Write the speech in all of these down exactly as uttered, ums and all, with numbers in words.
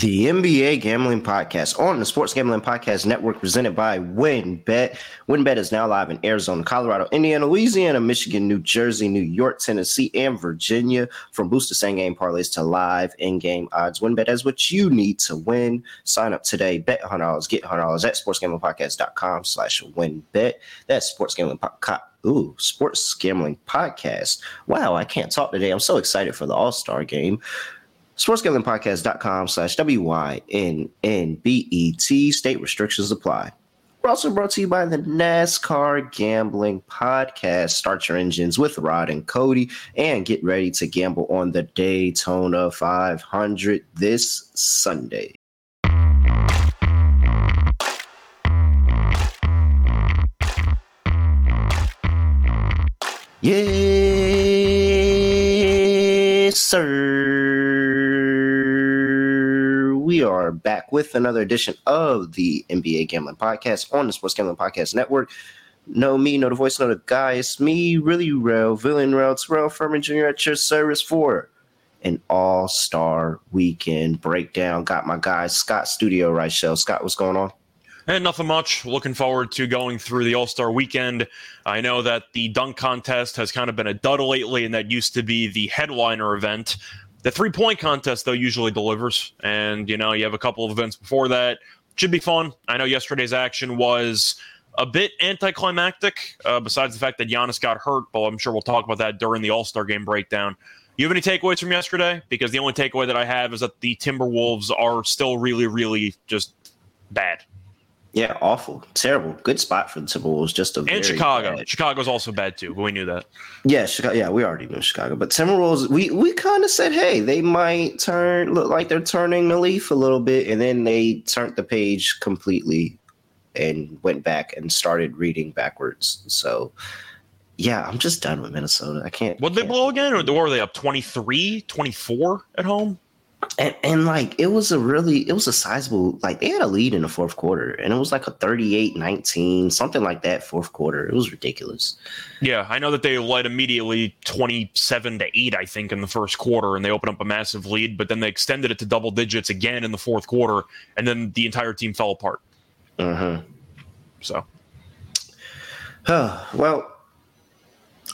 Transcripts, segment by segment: The N B A Gambling Podcast on the Sports Gambling Podcast Network, presented by WynnBET. WynnBET is now live in Arizona, Colorado, Indiana, Louisiana, Michigan, New Jersey, New York, Tennessee, and Virginia. From booster same-game parlays to live in-game odds, WynnBET has what you need to win. Sign up today. Bet one hundred dollars. Get one hundred dollars at sportsgamblingpodcast.com slash WynnBET. That's sportsgamblingpodcast. Ooh, Sports Gambling Podcast. Wow, I can't talk today. I'm so excited for the All-Star Game. sportsgamblingpodcast.com slash W Y N N B E T. State restrictions apply. We're also brought to you by the NASCAR Gambling Podcast. Start your engines with Rod and Cody and get ready to gamble on the Daytona five hundred this Sunday. Yes, sir. We are back with another edition of the N B A Gambling Podcast on the Sports Gambling Podcast Network. Know me, know the voice, know the guy. It's me, Really Real, Villain Real, Terrell Furman Junior at your service for an all-star weekend breakdown. Got my guy, Scott Studio Reichel. Scott, what's going on? And nothing much. Looking forward to going through the All-Star weekend. I know that the dunk contest has kind of been a dud lately, and that used to be the headliner event. The three-point contest, though, usually delivers. And, you know, you have a couple of events before that. Should be fun. I know yesterday's action was a bit anticlimactic, uh, besides the fact that Giannis got hurt, but I'm sure we'll talk about that during the All-Star game breakdown. You have any takeaways from yesterday? Because the only takeaway that I have is that the Timberwolves are still really, really just bad. Yeah, awful, terrible. Good spot for the Timberwolves. Just a and Chicago. Bad. Chicago's also bad too. But we knew that. Yeah, Chicago. Yeah, we already knew Chicago. But Timberwolves, we we kind of said, hey, they might turn look like they're turning the leaf a little bit, and then they turned the page completely and went back and started reading backwards. So, yeah, I'm just done with Minnesota. I can't. What did they blow again? Or were they up twenty-three, twenty-four at home? And, and like, it was a really, it was a sizable, like, they had a lead in the fourth quarter, and it was like a thirty-eight nineteen, something like that, fourth quarter. It was ridiculous. Yeah, I know that they led immediately twenty-seven to eight, I think, in the first quarter, and they opened up a massive lead, but then they extended it to double digits again in the fourth quarter, and then the entire team fell apart. Mm-hmm. So. Well,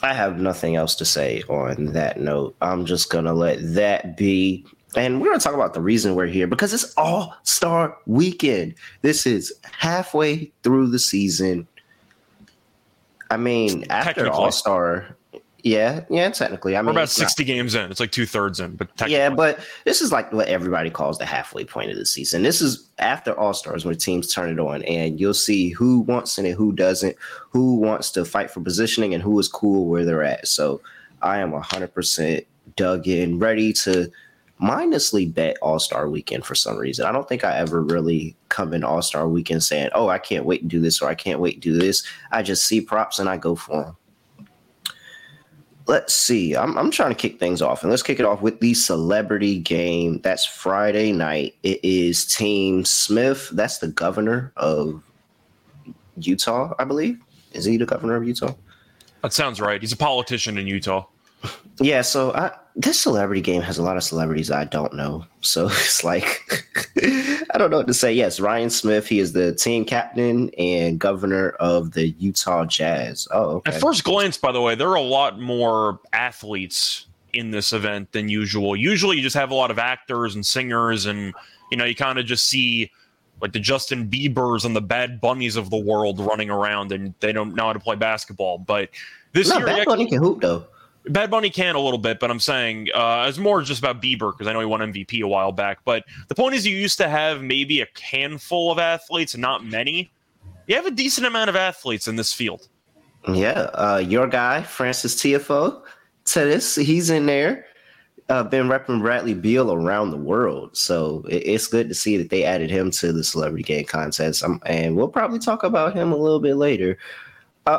I have nothing else to say on that note. I'm just going to let that be. And we're going to talk about the reason we're here, because it's All-Star Weekend. This is halfway through the season. I mean, after All-Star, yeah, yeah, technically. I mean, we're about sixty not, games in. It's like two-thirds in. But yeah, but this is like what everybody calls the halfway point of the season. This is after All-Stars when teams turn it on, and you'll see who wants in it, who doesn't, who wants to fight for positioning, and who is cool where they're at. So I am one hundred percent dug in, ready to – mindlessly bet All-Star Weekend for some reason. I don't think I ever really come in All-Star Weekend saying, oh, I can't wait to do this, or I can't wait to do this. I just see props and I go for them. Let's see. I'm, I'm trying to kick things off, and let's kick it off with the celebrity game. That's Friday night. It is Team Smith. That's the governor of Utah, I believe. Is he the governor of Utah? That sounds right. He's a politician in Utah. Yeah, so I, this celebrity game has a lot of celebrities I don't know. So it's like, I don't know what to say. Yes, Ryan Smith, he is the team captain and governor of the Utah Jazz. Oh, okay. At first glance, by the way, there are a lot more athletes in this event than usual. Usually you just have a lot of actors and singers, and, you know, you kind of just see like the Justin Biebers and the Bad Bunnies of the world running around, and they don't know how to play basketball. But this no, year, Bad Bunny can hoop, though. Bad Bunny can a little bit, but I'm saying uh, it's more just about Bieber, because I know he won M V P a while back. But the point is, you used to have maybe a handful of athletes, not many. You have a decent amount of athletes in this field. Yeah, uh, your guy, Frances Tiafoe, tennis, he's in there. Uh, been repping Bradley Beal around the world. So it, it's good to see that they added him to the celebrity game contest. Um, and we'll probably talk about him a little bit later. Uh,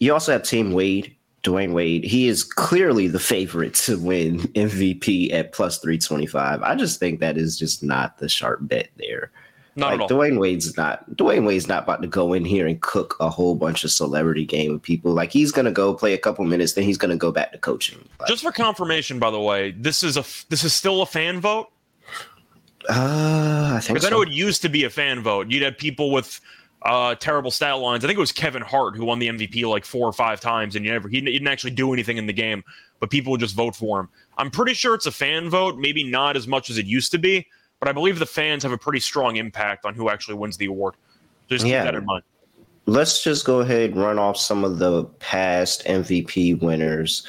you also have Team Wade. Dwyane Wade, he is clearly the favorite to win M V P at plus three twenty-five. I just think that is just not the sharp bet there. Not like, at all. Dwyane Wade's not Dwyane Wade's not about to go in here and cook a whole bunch of celebrity game with people. Like, he's gonna go play a couple minutes, then he's gonna go back to coaching. Like, just for confirmation, by the way, this is a this is still a fan vote. Uh, I think because so. I know it used to be a fan vote. You'd have people with uh, terrible stat lines. I think it was Kevin Hart who won the M V P like four or five times, and you never he didn't actually do anything in the game, but people would just vote for him. I'm pretty sure it's a fan vote, maybe not as much as it used to be, but I believe the fans have a pretty strong impact on who actually wins the award. Just keep yeah. that in mind. Let's just go ahead and run off some of the past M V P winners.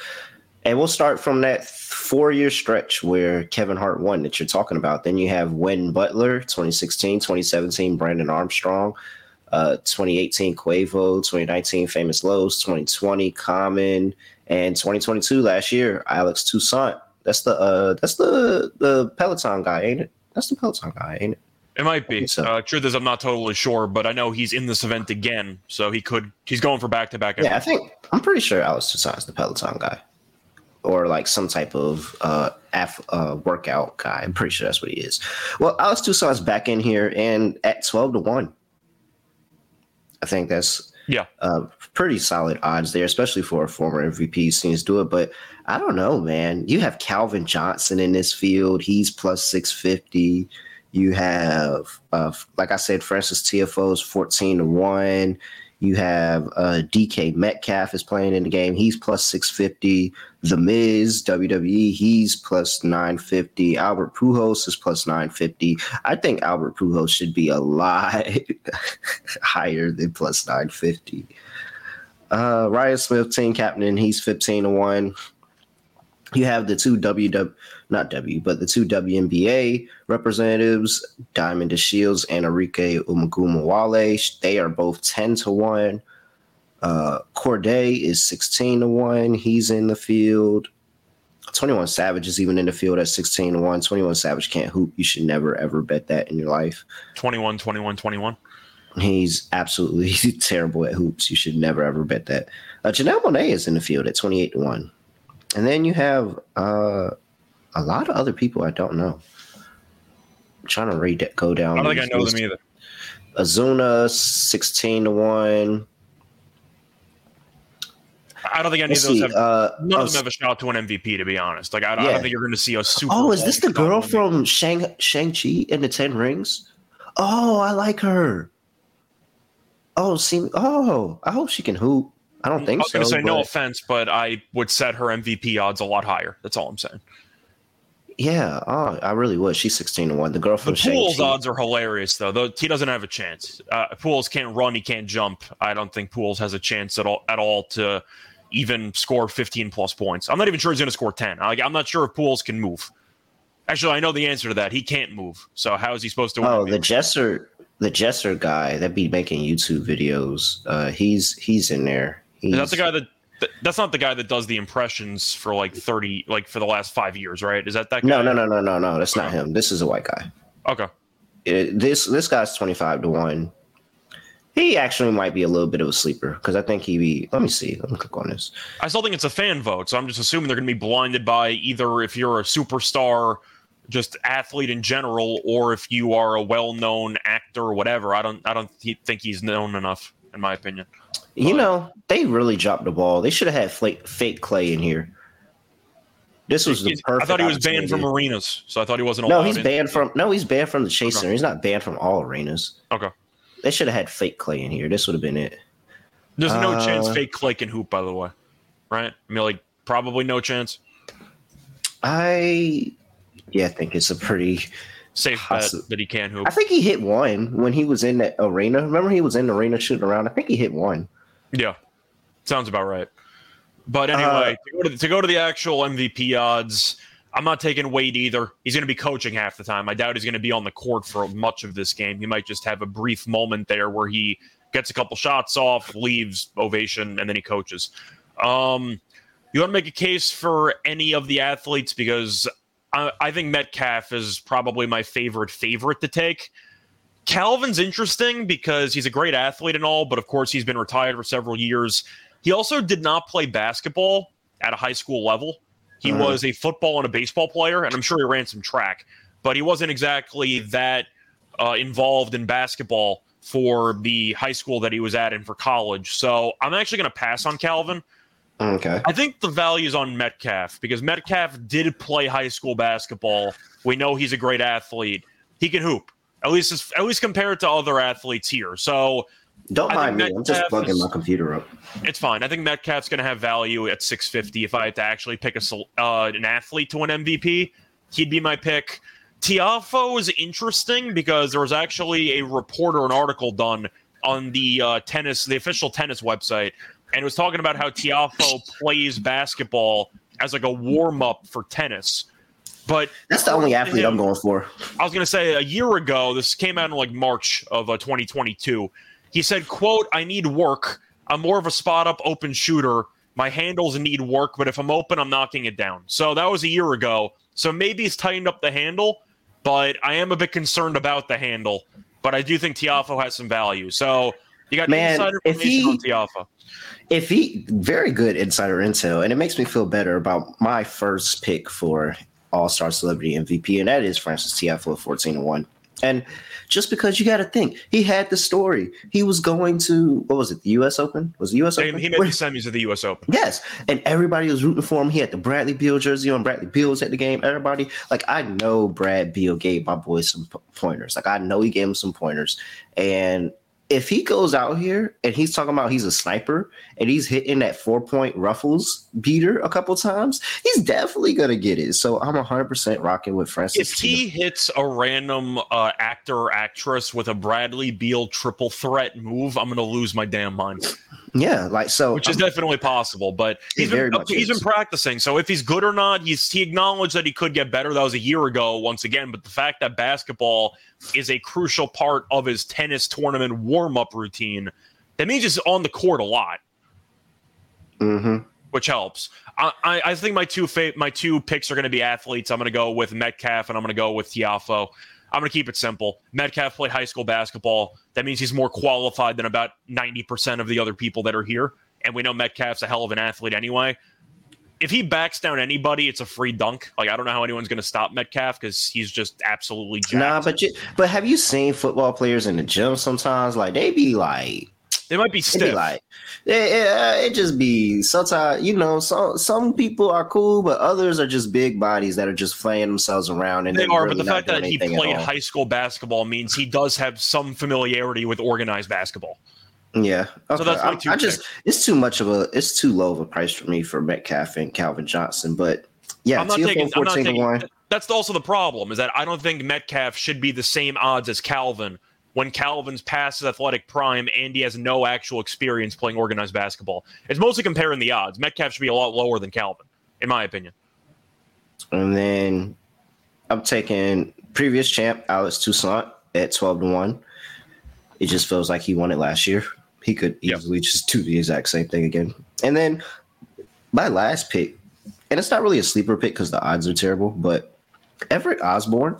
And we'll start from that four-year stretch where Kevin Hart won that you're talking about. Then you have Wynn Butler, twenty sixteen, twenty seventeen, Brandon Armstrong, uh, twenty eighteen, Quavo, twenty nineteen, Famous Lowe's, twenty twenty, Common, and twenty twenty-two last year, Alex Toussaint. That's the uh, that's the the Peloton guy, ain't it? That's the Peloton guy, ain't it? It might be. So. Uh, truth is, I'm not totally sure, but I know he's in this event again, so he could. He's going for back-to-back. Yeah, I think I'm pretty sure Alex Toussaint is the Peloton guy, or like some type of uh, af, uh workout guy. I'm pretty sure that's what he is. Well, Alex Toussaint is back in here and at twelve to one. I think that's yeah, uh, pretty solid odds there, especially for a former M V P. Seems to do it, but I don't know, man. You have Calvin Johnson in this field. He's plus six fifty. You have, uh, like I said, Frances Tiafoe is fourteen to one. You have uh, D K Metcalf is playing in the game. He's plus six fifty. The Miz, W W E, he's plus nine fifty. Albert Pujols is plus nine fifty. I think Albert Pujols should be a lot higher than plus nine fifty. Uh, Ryan Smith, team captain, he's fifteen to one. You have the two W W E, not W, but the two W N B A representatives, Diamond DeShields and Arike Umugumawale. They are both ten to one. Uh, Corday is sixteen to one. He's in the field. twenty-one Savage is even in the field at sixteen to one. twenty-one Savage can't hoop. You should never, ever bet that in your life. twenty-one, twenty-one, twenty-one. He's absolutely terrible at hoops. You should never, ever bet that. Uh, Janelle Monáe is in the field at twenty-eight to one. And then you have uh, a lot of other people I don't know. I'm trying to read that, go down. I don't think I know them either. Azuna, sixteen to one. I don't think any Let's of those see, have uh, none of them have a shot to an M V P, to be honest. Like I, yeah. I don't think you're going to see a super. Oh, is this the girl from Shang Shang-Chi in the Ten Rings? Oh, I like her. Oh, see, oh, I hope she can hoop. I don't think so. I was going to so, say, no offense, but I would set her M V P odds a lot higher. That's all I'm saying. Yeah, oh, I really would. She's sixteen to one. The girl from Shang-Chi. Pools' odds are hilarious, though. though. He doesn't have a chance. Uh, Pools can't run. He can't jump. I don't think Pools has a chance at all, at all to even score fifteen-plus points. I'm not even sure he's going to score ten. I, I'm not sure if Pools can move. Actually, I know the answer to that. He can't move. So how is he supposed to win? Oh, the Jesser, the Jesser guy that be making YouTube videos, uh, he's he's in there. He's, that's the guy that, that's not the guy that does the impressions for like thirty, like for the last five years, right? Is that that guy? No, no, no, no, no, no. That's okay. Not him. This is a white guy. Okay. It, this this guy's twenty-five to one. He actually might be a little bit of a sleeper because I think he be. Let me see. Let me click on this. I still think it's a fan vote, so I'm just assuming they're going to be blinded by either if you're a superstar, just athlete in general, or if you are a well-known actor or whatever. I don't. I don't think he's known enough, in my opinion. You know, they really dropped the ball. They should have had fake, fake Clay in here. This was the perfect. I thought he was banned from arenas, so I thought he wasn't allowed. No, he's banned in. from. No, he's banned from the Chase Center. Okay. He's not banned from all arenas. Okay. They should have had fake Clay in here. This would have been it. There's no uh, chance fake Clay can hoop, by the way, right? I mean, like probably no chance. I yeah, I think it's a pretty safe bet that he can hoop. I think he hit one when he was in that arena. Remember, he was in the arena shooting around. I think he hit one. Yeah, sounds about right. But anyway, uh, to, go to, the, to go to the actual M V P odds, I'm not taking Wade either. He's going to be coaching half the time. I doubt he's going to be on the court for much of this game. He might just have a brief moment there where he gets a couple shots off, leaves, ovation, and then he coaches. Um, you want to make a case for any of the athletes because I, I think Metcalf is probably my favorite favorite to take. Calvin's interesting because he's a great athlete and all, but of course he's been retired for several years. He also did not play basketball at a high school level. He uh, was a football and a baseball player, and I'm sure he ran some track, but he wasn't exactly that uh, involved in basketball for the high school that he was at and for college. So I'm actually going to pass on Calvin. Okay. I think the value is on Metcalf because Metcalf did play high school basketball. We know he's a great athlete. He can hoop. At least, at least compare it to other athletes here. So don't mind me. I'm just plugging my computer up. It's fine. I think Metcalf's going to have value at six fifty. If I had to actually pick a uh, an athlete to win M V P, he'd be my pick. Tiafoe is interesting because there was actually a report or an article done on the uh, tennis, the official tennis website, and it was talking about how Tiafoe plays basketball as like a warm up for tennis. But that's the only athlete him, I'm going for. I was going to say a year ago, this came out in like March of uh, twenty twenty-two. He said, quote, I need work. I'm more of a spot up open shooter. My handles need work, but if I'm open, I'm knocking it down. So that was a year ago. So maybe he's tightened up the handle, but I am a bit concerned about the handle. But I do think Tiafoe has some value. So you got Man, insider information he, on Tiafoe. If he very good insider intel, and it makes me feel better about my first pick for All-Star Celebrity M V P, and that is Frances Tiafoe, fourteen and one. And just because you got to think, he had the story. He was going to, what was it, the U S. Open? Was it the U S. Open? He made Where, the semis of the U S. Open. Yes, and everybody was rooting for him. He had the Bradley Beal jersey on. Bradley Beal's at the game. Everybody, like, I know Brad Beal gave my boy some pointers. Like, I know he gave him some pointers. And if he goes out here and he's talking about he's a sniper and he's hitting that four-point Ruffles beater a couple times, he's definitely going to get it. So I'm one hundred percent rocking with Francis. If he hits a random uh, actor or actress with a Bradley Beal triple threat move, I'm going to lose my damn mind. Yeah, like so, which is I'm, definitely possible. But he's been, he's been practicing. So if he's good or not, he's he acknowledged that he could get better. That was a year ago once again. But the fact that basketball is a crucial part of his tennis tournament warm-up routine, that means he's on the court a lot, mm-hmm. which helps. I, I, I think my two fa- my two picks are going to be athletes. I'm going to go with Metcalf and I'm going to go with Tiafoe. I'm going to keep it simple. Metcalf played high school basketball. That means he's more qualified than about ninety percent of the other people that are here. And we know Metcalf's a hell of an athlete anyway. If he backs down anybody, it's a free dunk. Like, I don't know how anyone's going to stop Metcalf because he's just absolutely jacked. Nah, but, you, but have you seen football players in the gym sometimes? Like, they be like... They might be stiff. Be like, it, it, it just be sometimes, you know, so, some people are cool, but others are just big bodies that are just flaying themselves around. And they are, really but the fact that he played high school basketball means he does have some familiarity with organized basketball. Yeah. Okay. So that's my two I, I just it's too much of a it's too low of a price for me for Metcalf and Calvin Johnson. But yeah, I'm not taking I'm not taking, that's also the problem is that I don't think Metcalf should be the same odds as Calvin. When Calvin's past his athletic prime, and he has no actual experience playing organized basketball. It's mostly comparing the odds. Metcalf should be a lot lower than Calvin, in my opinion. And then I'm taking previous champ Alex Toussaint at twelve to one. It just feels like he won it last year. He could easily yep. just do the exact same thing again. And then my last pick, and it's not really a sleeper pick because the odds are terrible, but Everett Osborne...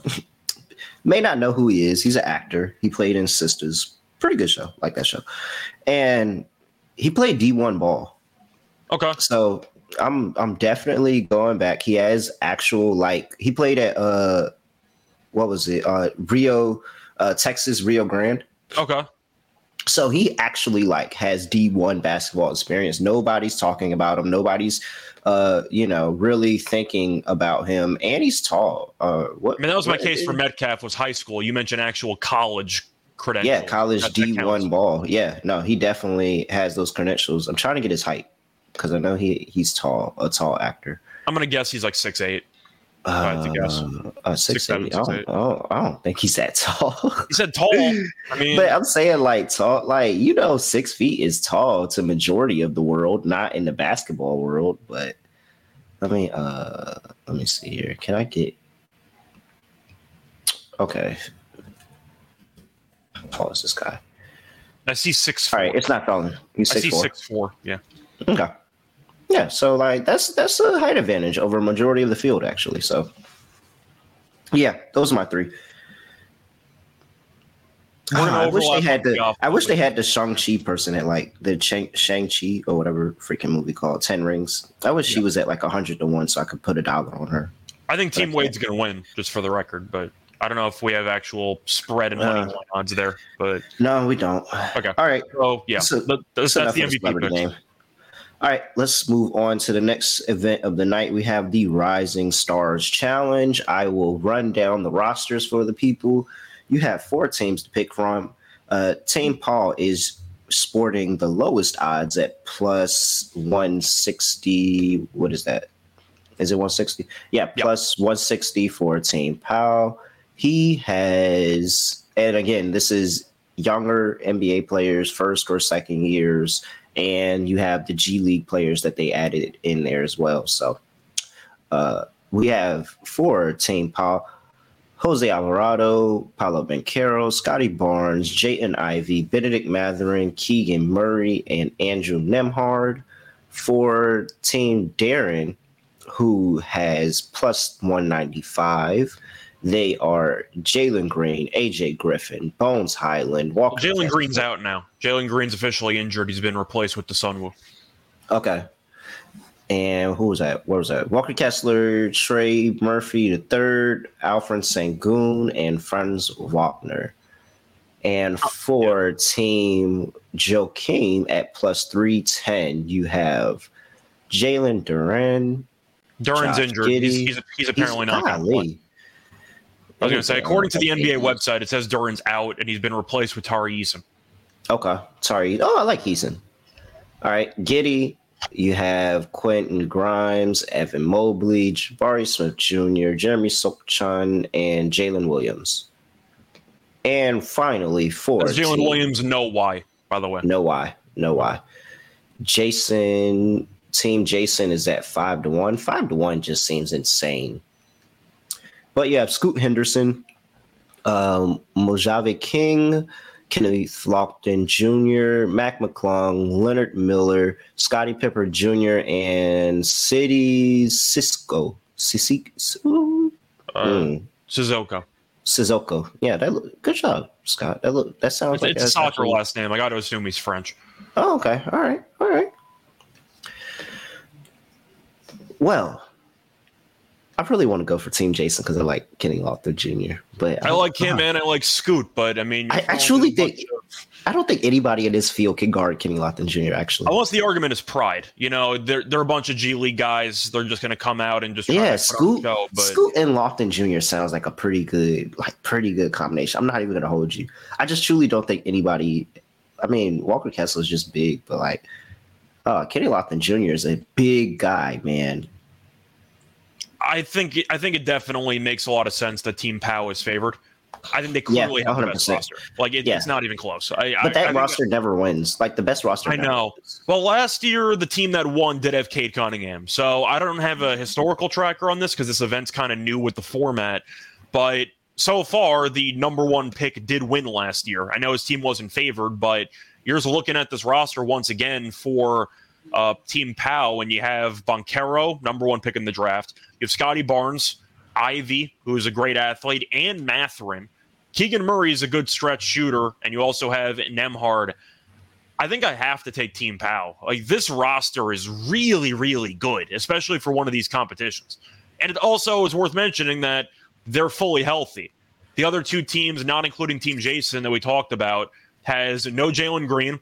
May not know who he is. He's an actor. He played in Sisters. Pretty good show. Like that show. And he played D one ball. Okay. So I'm I'm definitely going back. He has actual, like, he played at, uh, what was it? Uh, Rio, uh, Texas, Rio Grande. Okay. So he actually, like, has D one basketball experience. Nobody's talking about him. Nobody's, uh, you know, really thinking about him. And he's tall. Uh, what, I mean, that was my what, case it, for Metcalf was high school. You mentioned actual college credentials. Yeah, college that D one that ball. Yeah, no, he definitely has those credentials. I'm trying to get his height because I know he he's tall, a tall actor. I'm going to guess he's like six eight. Uh, I guess. Uh, six, six, seven, eight. Six, I oh, I don't think he's that tall. He said tall. I mean, but I'm saying like tall, like you know, six feet is tall to majority of the world, not in the basketball world. But let me, uh, let me see here. Can I get? Okay, pause this guy. I see six. All four. Right, it's not falling. He's six I see four. Six four. Yeah. Okay. Yeah, so like that's that's a height advantage over a majority of the field, actually. So, yeah, those are my three. Oh, I wish they had the I wish they had the Shang-Chi person at like the Shang-Chi or whatever freaking movie called Ten Rings. I wish yeah. she was at like a hundred to one, so I could put a dollar on her. I think Team Wade's gonna win, just for the record, but I don't know if we have actual spread and money uh, odds there. But no, we don't. Okay, all right. Oh so, yeah, so, that's, that's the M V P game. All right, let's move on to the next event of the night. We have the Rising Stars Challenge. I will run down the rosters for the people. You have four teams to pick from. Uh, Team Paul is sporting the lowest odds at plus one sixty. What is that? Is it one sixty? Yeah, plus yep. one sixty for Team Paul. He has, and again, this is younger N B A players, first or second years, and you have the G League players that they added in there as well. So uh, we have for Team Paul, Jose Alvarado, Paolo Banchero, Scotty Barnes, Jaden Ivey, Benedict Mathurin, Keegan Murray, and Andrew Nembhard. For Team Darren, who has plus one ninety-five, they are Jalen Green, A J Griffin, Bones Highland, Walker. Well, Jalen Kessler. Green's out now. Jalen Green's officially injured. He's been replaced with the Sunwoo. Okay. And who was that? What was that? Walker Kessler, Trey Murphy the third, Alfred Sengun, and Franz Wagner. And for yeah. Team Joakim at plus three ten, you have Jalen Duren. Duren's Josh injured. He's, he's, he's apparently he's not going to play. I was going to say, according to the N B A website, it says Duren's out, and he's been replaced with Tari Eason. Okay. Tari. Oh, I like Eason. All right. Giddy, you have Quentin Grimes, Evan Mobley, Jabari Smith Junior, Jeremy Sochan, and Jalen Williams. And finally, for Jalen Williams, no why, by the way. No why. No why. Jason, Team Jason is at five to one. Five to one just seems insane. But you have Scoot Henderson, um, Mojave King, Kennedy Lofton Junior, Mac McClung, Leonard Miller, Scottie Piper Junior, and City Cisco. Cici- uh, mm. Sissoko. Sissoko. Yeah, that look, good job, Scott. That look, that sounds it's, like it's a soccer actually. Last name. I got to assume he's French. Oh, okay. All right. All right. Well, I really want to go for Team Jason because I like Kenny Lofton Junior, but I, I like him and I like Scoot. But I mean, I, I truly think of... I don't think anybody in this field can guard Kenny Lofton Junior. Actually, unless the argument is pride, you know, they're they're a bunch of G League guys. They're just going to come out and just yeah, to Scoot. Show, but... Scoot and Lofton Junior sounds like a pretty good, like pretty good combination. I'm not even going to hold you. I just truly don't think anybody. I mean, Walker Kessler is just big, but like, uh, Kenny Lofton Junior is a big guy, man. I think I think it definitely makes a lot of sense that Team Powell is favored. I think they clearly yeah, have the best roster. Like, it, yeah. it's not even close. I, but I, that I roster that, never wins. Like, the best roster I know. Wins. Well, last year, the team that won did have Cade Cunningham. So I don't have a historical tracker on this because this event's kind of new with the format. But so far, the number one pick did win last year. I know his team wasn't favored, but you're just looking at this roster once again for – Uh, Team Powell, and you have Banchero, number one pick in the draft. You have Scotty Barnes, Ivy, who is a great athlete, and Mathurin. Keegan Murray is a good stretch shooter, and you also have Nembhard. I think I have to take Team Powell. Like, this roster is really, really good, especially for one of these competitions. And it also is worth mentioning that they're fully healthy. The other two teams, not including Team Jason that we talked about, has no Jalen Green.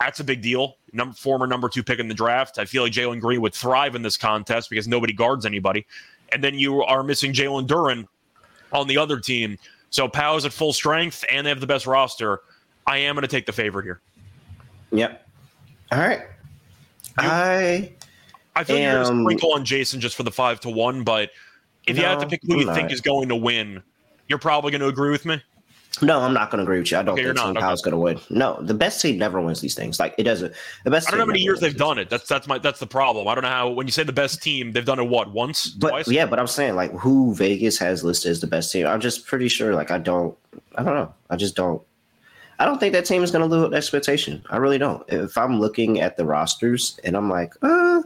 That's a big deal. Number, former number two pick in the draft. I feel like Jalen Green would thrive in this contest because nobody guards anybody. And then you are missing Jalen Duren on the other team. So Powell is at full strength, and they have the best roster. I am going to take the favorite here. Yep. All right. You, I I feel am, you're going to sprinkle on Jason just for the five to one, but if no, you have to pick who I'm you not. think is going to win, you're probably going to agree with me. No, I'm not going to agree with you. I don't okay, think Team Powell's okay. going to win. No, the best team never wins these things. Like, it doesn't. The best. I don't know how many years they've done it. That's that's my that's the problem. I don't know how. When you say the best team, they've done it what once, but, twice. Yeah, but I'm saying like who Vegas has listed as the best team. I'm just pretty sure. Like I don't. I don't know. I just don't. I don't think that team is going to live up to expectation. I really don't. If I'm looking at the rosters and I'm like, uh,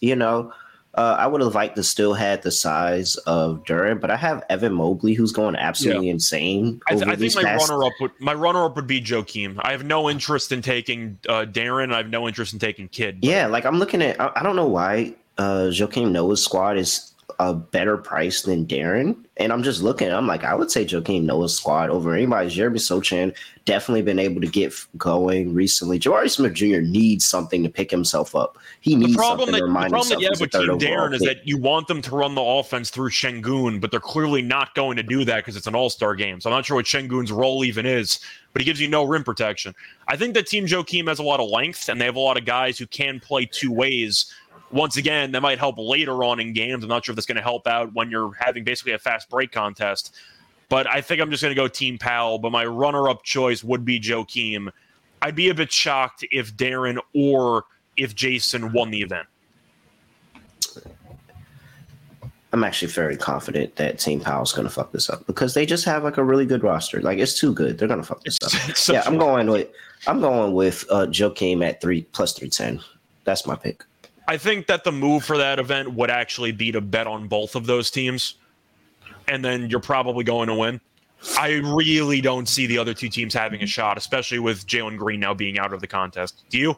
you know. Uh, I would have liked to still had the size of Duren, but I have Evan Mobley, who's going absolutely yeah. insane. I, th- I think my past- runner-up would my runner-up would be Joakim. I have no interest in taking uh, Duren. I have no interest in taking Kidd. But- yeah, like I'm looking at. I, I don't know why uh, Joakim Noah's squad is a better price than Duren. And I'm just looking, I'm like, I would say Joakim Noah's squad over anybody's. Jeremy Sochan definitely been able to get going recently. Jabari Smith Junior needs something to pick himself up. He needs the problem something that, to remind the problem himself. The problem that you have with Team Duren is that you want them to run the offense through Şengün, but they're clearly not going to do that because it's an all-star game. So I'm not sure what Şengün's role even is, but he gives you no rim protection. I think that Team Joakim has a lot of length, and they have a lot of guys who can play two ways. Once again, that might help later on in games. I'm not sure if that's going to help out when you're having basically a fast break contest. But I think I'm just going to go Team Powell, but my runner-up choice would be Joakim. I'd be a bit shocked if Duren or if Jason won the event. I'm actually very confident that Team Powell's going to fuck this up because they just have like a really good roster. Like it's too good. They're going to fuck this up. So yeah, I'm going with I'm going with uh, Joakim at three plus three ten. That's my pick. I think that the move for that event would actually be to bet on both of those teams, and then you're probably going to win. I really don't see the other two teams having a shot, especially with Jalen Green now being out of the contest. Do you?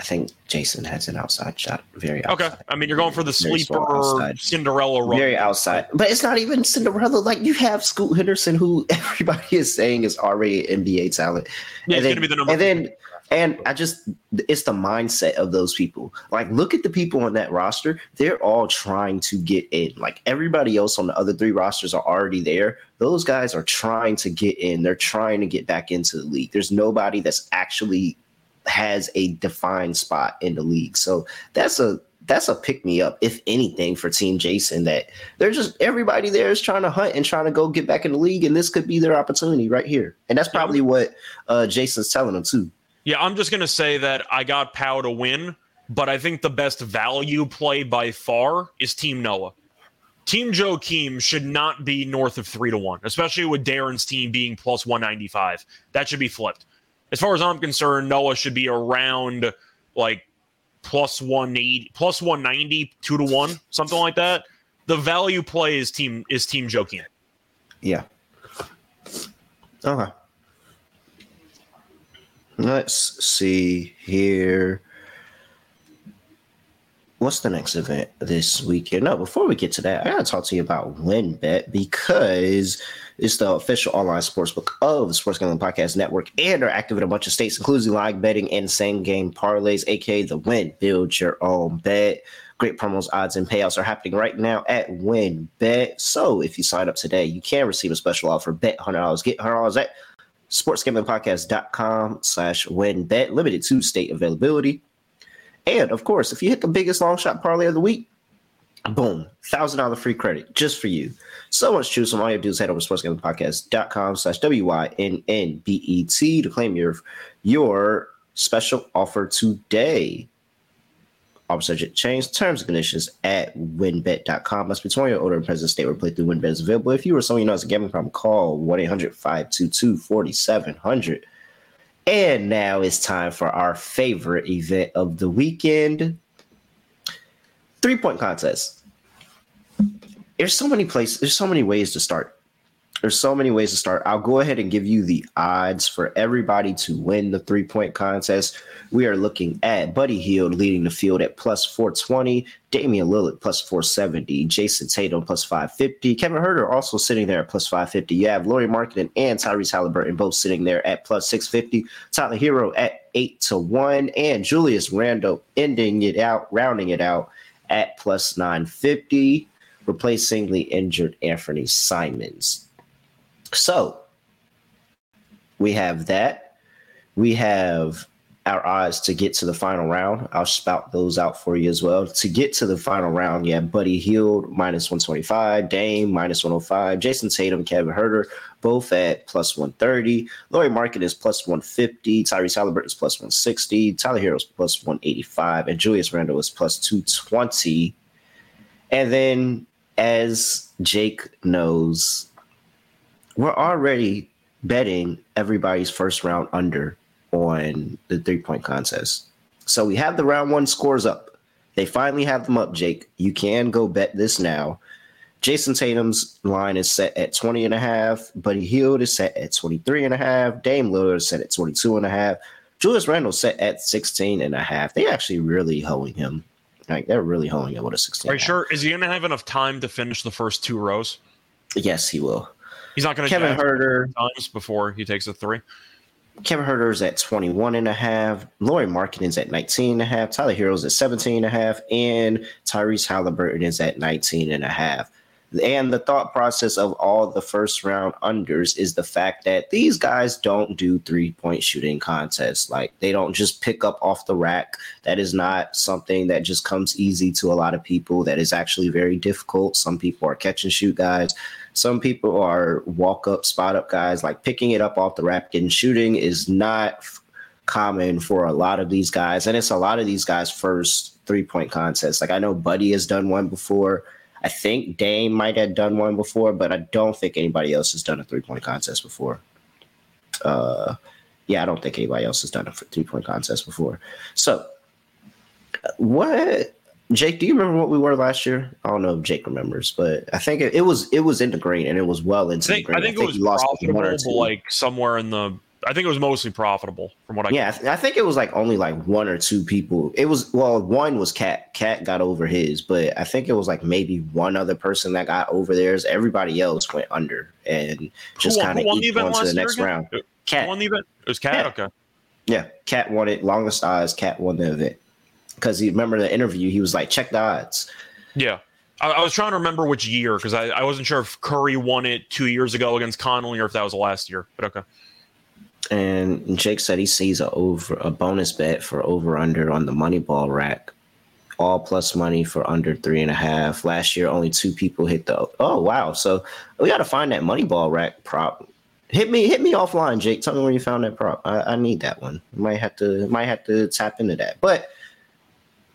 I think Jason has an outside shot. Very outside. Okay. I mean, you're going for the very sleeper Cinderella run. Very outside. But it's not even Cinderella. Like, you have Scoot Henderson, who everybody is saying is already an N B A talent. Yeah, and it's going to be the number one. And then, And I just, it's the mindset of those people. Like, look at the people on that roster. They're all trying to get in. Like, everybody else on the other three rosters are already there. Those guys are trying to get in. They're trying to get back into the league. There's nobody that's actually has a defined spot in the league. So that's a, that's a pick-me-up, if anything, for Team Jason, that they're just – everybody there is trying to hunt and trying to go get back in the league, and this could be their opportunity right here. And that's probably what uh, Jason's telling them, too. Yeah, I'm just going to say that I got Powell to win, but I think the best value play by far is Team Noah. Team Joakim should not be north of three to one, especially with Darren's team being plus one ninety-five. That should be flipped. As far as I'm concerned, Noah should be around like plus one eighty, plus one ninety, two to one, something like that. The value play is Team is Team Joakim. Yeah. Okay. Let's see here. What's the next event this weekend? No, before we get to that, I got to talk to you about WynnBET because it's the official online sportsbook of the Sports Gambling Podcast Network, and are active in a bunch of states, including live betting and same-game parlays, a k a the Wynn Build Your Own Bet. Great promos, odds, and payouts are happening right now at WynnBET. So if you sign up today, you can receive a special offer. Bet one hundred dollars. Get one hundred dollars at sportsgamblingpodcast.com slash WynnBET, limited to state availability. And of course, if you hit the biggest long shot parlay of the week, boom, one thousand dollars free credit just for you. So much choose from all you do is head over to sportsgamblingpodcast.com slash W Y N N B E T to claim your, your special offer today. Offer subject change, terms and conditions at WynnBET dot com. Must be twenty or older and present state where playthrough WynnBET is available. If you or someone you know has a gambling problem, call one eight hundred five two two four seven zero zero. And now it's time for our favorite event of the weekend, three point contest. There's so many places, there's so many ways to start. There's so many ways to start. I'll go ahead and give you the odds for everybody to win the three-point contest. We are looking at Buddy Hield leading the field at plus four twenty, Damian Lillard plus four seventy, Jason Tatum plus five fifty, Kevin Huerter also sitting there at plus five fifty. You have Lauri Markkanen and Tyrese Halliburton both sitting there at plus six fifty, Tyler Hero at eight to one, and Julius Randle ending it out, rounding it out at plus nine fifty, replacing the injured Anthony Simons. So we have that. We have our odds to get to the final round. I'll spout those out for you as well. To get to the final round, you have Buddy Hield minus one twenty-five, Dame minus one oh five, Jason Tatum, Kevin Huerter, both at plus one thirty. Lauri Markkanen is plus one fifty, Tyrese Halliburton is plus one sixty, Tyler Hero is plus one eighty-five, and Julius Randle is plus two twenty. And then, as Jake knows, we're already betting everybody's first round under on the three-point contest. So we have the round one scores up. They finally have them up, Jake. You can go bet this now. Jason Tatum's line is set at twenty and a half. Buddy Hield is set at twenty-three and a half. Dame Lillard is set at twenty-two and a half. Julius Randle set at sixteen and a half. They actually really hoeing him. Like, they're really honing him with a sixteen. Are you sure? Is he going to have enough time to finish the first two rows? Yes, he will. He's not going to Kevin Huerter times before he takes a three. Kevin Huerter's at twenty-one and a half. Lauri Markkinen's at nineteen and a half. Tyler Hero's at seventeen and a half. And Tyrese Halliburton is at nineteen and a half. And the thought process of all the first round unders is the fact that these guys don't do three point shooting contests. Like, they don't just pick up off the rack. That is not something that just comes easy to a lot of people. That is actually very difficult. Some people are catch and shoot guys. Some people are walk up, spot up guys. Like, picking it up off the rack and shooting is not f- common for a lot of these guys. And it's a lot of these guys' first three point contests. Like, I know Buddy has done one before. I think Dame might have done one before, but I don't think anybody else has done a three-point contest before. Uh, yeah, I don't think anybody else has done a three-point contest before. So, what, Jake? Do you remember what we were last year? I don't know if Jake remembers, but I think it, it was it was in the green, and it was well into think, the green. I think, I think it was lost profitable, one or two. Like somewhere in the. I think it was mostly profitable from what I Yeah, I, th- I think it was like only like one or two people. It was, well, one was Cat. Cat got over his, but I think it was like maybe one other person that got over theirs. Everybody else went under and just kind of eked on to the next round. Cat won the event. It was Cat. Okay. Yeah, Cat won it. Longest odds, Cat won the event. Because he remember the interview, he was like, check the odds. Yeah. I, I was trying to remember which year because I, I wasn't sure if Curry won it two years ago against Connolly or if that was last year, but okay. And Jake said he sees a over a bonus bet for over under on the Moneyball rack, all plus money for under three and a half. Last year, only two people hit the. Oh wow! So we got to find that Moneyball rack prop. Hit me, hit me offline, Jake. Tell me where you found that prop. I, I need that one. Might have to, might have to tap into that. But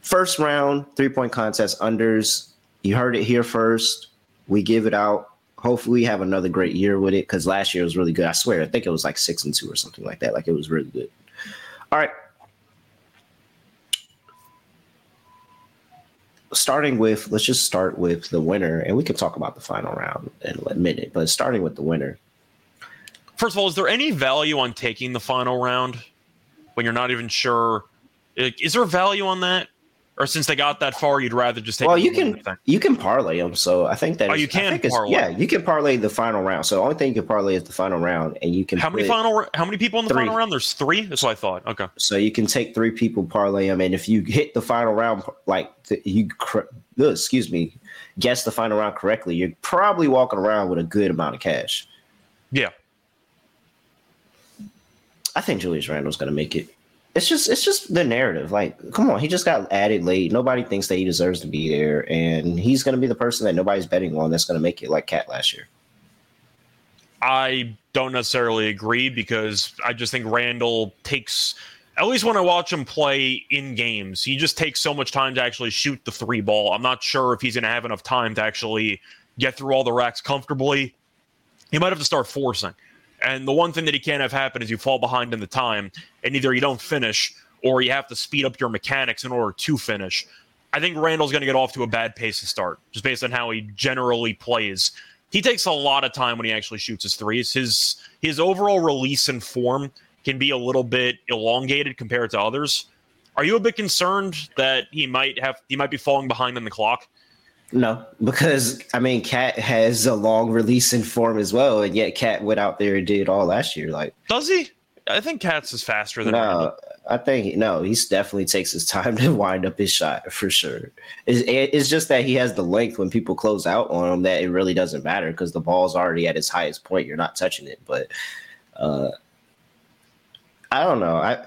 first round three point contest unders. You heard it here first. We give it out. Hopefully we have another great year with it because last year was really good. I swear, I think it was like six and two or something like that. Like, it was really good. All right. Starting with, let's just start with the winner, and we can talk about the final round in a minute, but starting with the winner. First of all, is there any value on taking the final round when you're not even sure? Is there value on that? Or since they got that far, you'd rather just take. Well, you can you can parlay them. So I think that. Oh, is, you can parlay. Yeah, you can parlay the final round. So the only thing you can parlay is the final round, and you can. How many final? How many people in the three. final round? There's three. That's what I thought. Okay. So you can take three people, parlay them, and if you hit the final round, like you, excuse me, guess the final round correctly, you're probably walking around with a good amount of cash. Yeah. I think Julius Randle's going to make it. It's just it's just the narrative. Like, come on, he just got added late. Nobody thinks that he deserves to be there, and he's going to be the person that nobody's betting on that's going to make it, like Cat last year. I don't necessarily agree because I just think Randle takes, at least when I watch him play in games, he just takes so much time to actually shoot the three ball. I'm not sure if he's going to have enough time to actually get through all the racks comfortably. He might have to start forcing. And the one thing that he can't have happen is you fall behind in the time, and either you don't finish or you have to speed up your mechanics in order to finish. I think Randle's going to get off to a bad pace to start, just based on how he generally plays. He takes a lot of time when he actually shoots his threes. His his overall release and form can be a little bit elongated compared to others. Are you a bit concerned that he might have he might be falling behind on the clock? No, because, I mean, Cat has a long release in form as well, and yet Cat went out there and did all last year. Like, does he? I think Cat's is faster than. No, Randle. I think no. He definitely takes his time to wind up his shot for sure. It's, it's just that he has the length when people close out on him that it really doesn't matter because the ball's already at its highest point. You're not touching it, but uh, I don't know. I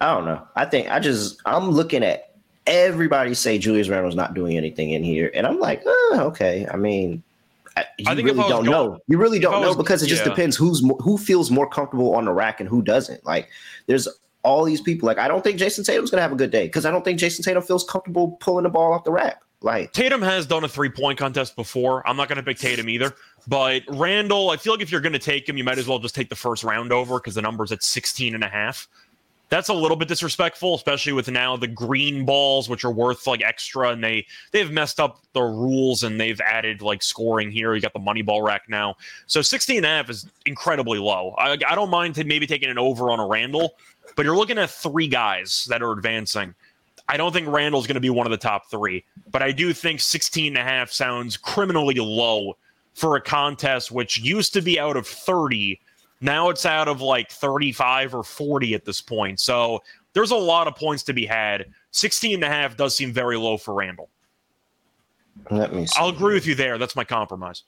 I don't know. I think I just I'm looking at. Everybody say Julius Randle's not doing anything in here. And I'm like, oh, okay. I mean, I, you I think really don't going, know. You really don't was, know because it just yeah. depends who's who feels more comfortable on the rack and who doesn't. Like, there's all these people. Like, I don't think Jason Tatum's going to have a good day because I don't think Jason Tatum feels comfortable pulling the ball off the rack. Like, Tatum has done a three-point contest before. I'm not going to pick Tatum either. But Randle, I feel like if you're going to take him, you might as well just take the first round over because the number's at sixteen and a half. That's a little bit disrespectful, especially with now the green balls, which are worth like extra, and they they've messed up the rules and they've added like scoring here. You got the money ball rack now, so sixteen and a half is incredibly low. I, I don't mind maybe taking an over on a Randle, but you're looking at three guys that are advancing. I don't think Randall's going to be one of the top three, but I do think sixteen and a half sounds criminally low for a contest which used to be out of thirty. Now it's out of like thirty-five or forty at this point. So there's a lot of points to be had. sixteen and a half does seem very low for Randall. Let me see. I'll agree with you there. That's my compromise.